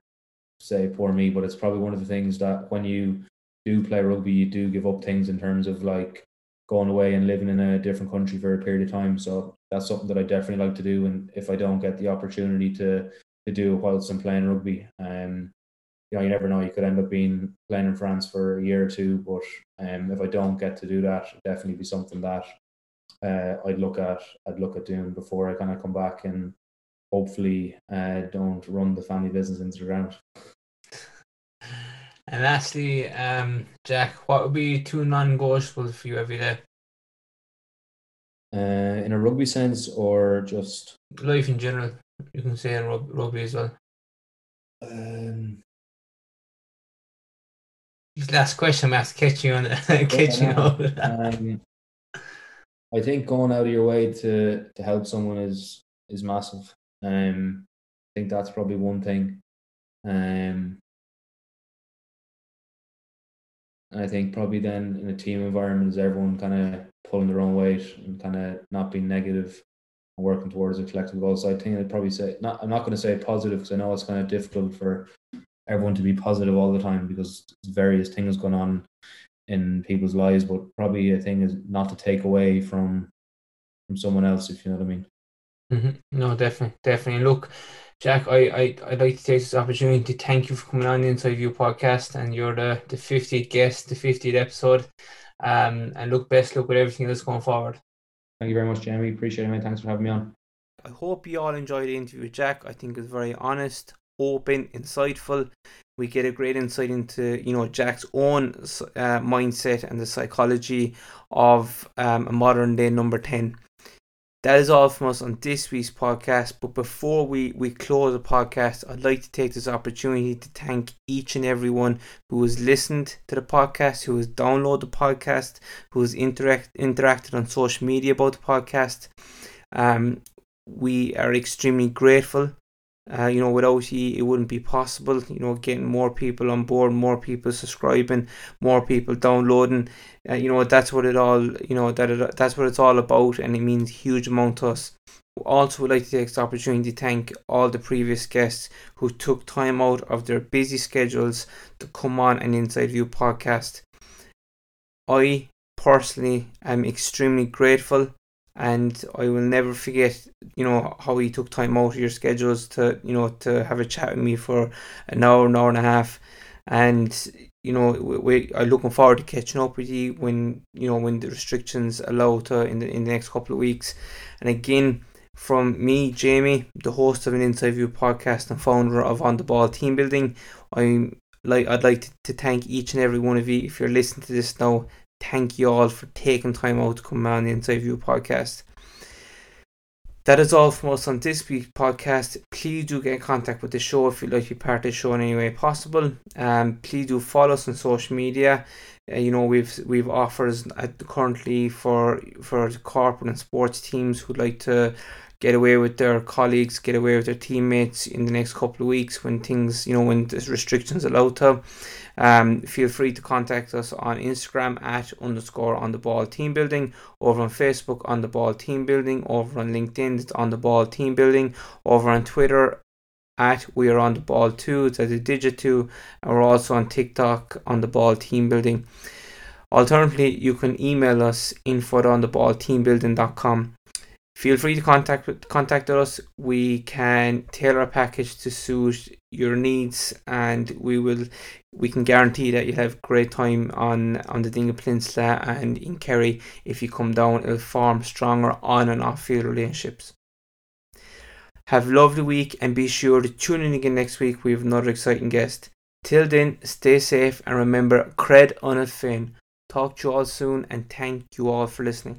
say poor me, but it's probably one of the things that when you do play rugby, you do give up things in terms of like going away and living in a different country for a period of time. So that's something that I definitely like to do. And if I don't get the opportunity to do whilst I'm playing rugby, you never know, you could end up playing in France for a year or two. But if I don't get to do that, it'd definitely be something that I'd look at doing before I kind of come back and hopefully don't run the family business into the ground. And lastly, Jack, what would be two non-negotiables for you every day? In a rugby sense or just life in general? You can say in rugby as well. This last question, I'm catching on catching up. I think going out of your way to help someone is massive. I think that's probably one thing. And I think probably then in a team environment is everyone kind of pulling their own weight and kind of not being negative and working towards a collective goal. So I think I'd probably say, I'm not going to say positive, because I know it's kind of difficult for everyone to be positive all the time because various things going on in people's lives, but probably a thing is not to take away from someone else, if you know what I mean. Mm-hmm. No, definitely. Look, Jack, I'd like to take this opportunity to thank you for coming on the Inside View podcast, and you're the 50th guest, the 50th episode. And look, best luck with everything that's going forward. Thank you very much, Jamie. Appreciate it, mate. Thanks for having me on. I hope you all enjoyed the interview with Jack. I think it's very honest, open, insightful. We get a great insight into Jack's own mindset and the psychology of a modern day number 10. That is all from us on this week's podcast, but before we close the podcast, I'd like to take this opportunity to thank each and everyone who has listened to the podcast, who has downloaded the podcast, who has interacted on social media about the podcast. We are extremely grateful You know, without it, it wouldn't be possible, you know, getting more people on board, more people subscribing, more people downloading. You know, that's what it all, you know, that's what it's all about, and it means a huge amount to us. Also, would like to take this opportunity to thank all the previous guests who took time out of their busy schedules to come on an Inside View podcast. I personally am extremely grateful, and I will never forget, you know, how you took time out of your schedules to, you know, to have a chat with me for an hour and a half. And, you know, we are looking forward to catching up with you when, you know, when the restrictions allow to in the next couple of weeks. And again, from me, Jamie, the host of an Inside View podcast and founder of On The Ball Team Building, I'd like to thank each and every one of you. If you're listening to this now, thank you all for taking time out to come on the Inside View podcast. That is all from us on this week's podcast. Please do get in contact with the show if you'd like to be part of the show in any way possible. Please do follow us on social media. You know, we've offers at currently for corporate and sports teams who'd like to get away with their colleagues, get away with their teammates in the next couple of weeks when things, you know, when there's restrictions allowed to. Feel free to contact us on Instagram @_ontheballteambuilding, over on Facebook On The Ball Team Building, over on LinkedIn it's On The Ball Team Building, over on Twitter @WeAreOnTheBall2, it's at the digit 2, and we're also on TikTok On The Ball Team Building. Alternatively, you can email us info@ontheballteambuilding.com. Feel free to contact us. We can tailor a package to suit your needs, and we can guarantee that you'll have great time on the Dingle Peninsula and in Kerry. If you come down, it'll form stronger on and off field relationships. Have a lovely week, and be sure to tune in again next week. We have another exciting guest. Till then, stay safe, and remember, cred on a fin. Talk to you all soon, and thank you all for listening.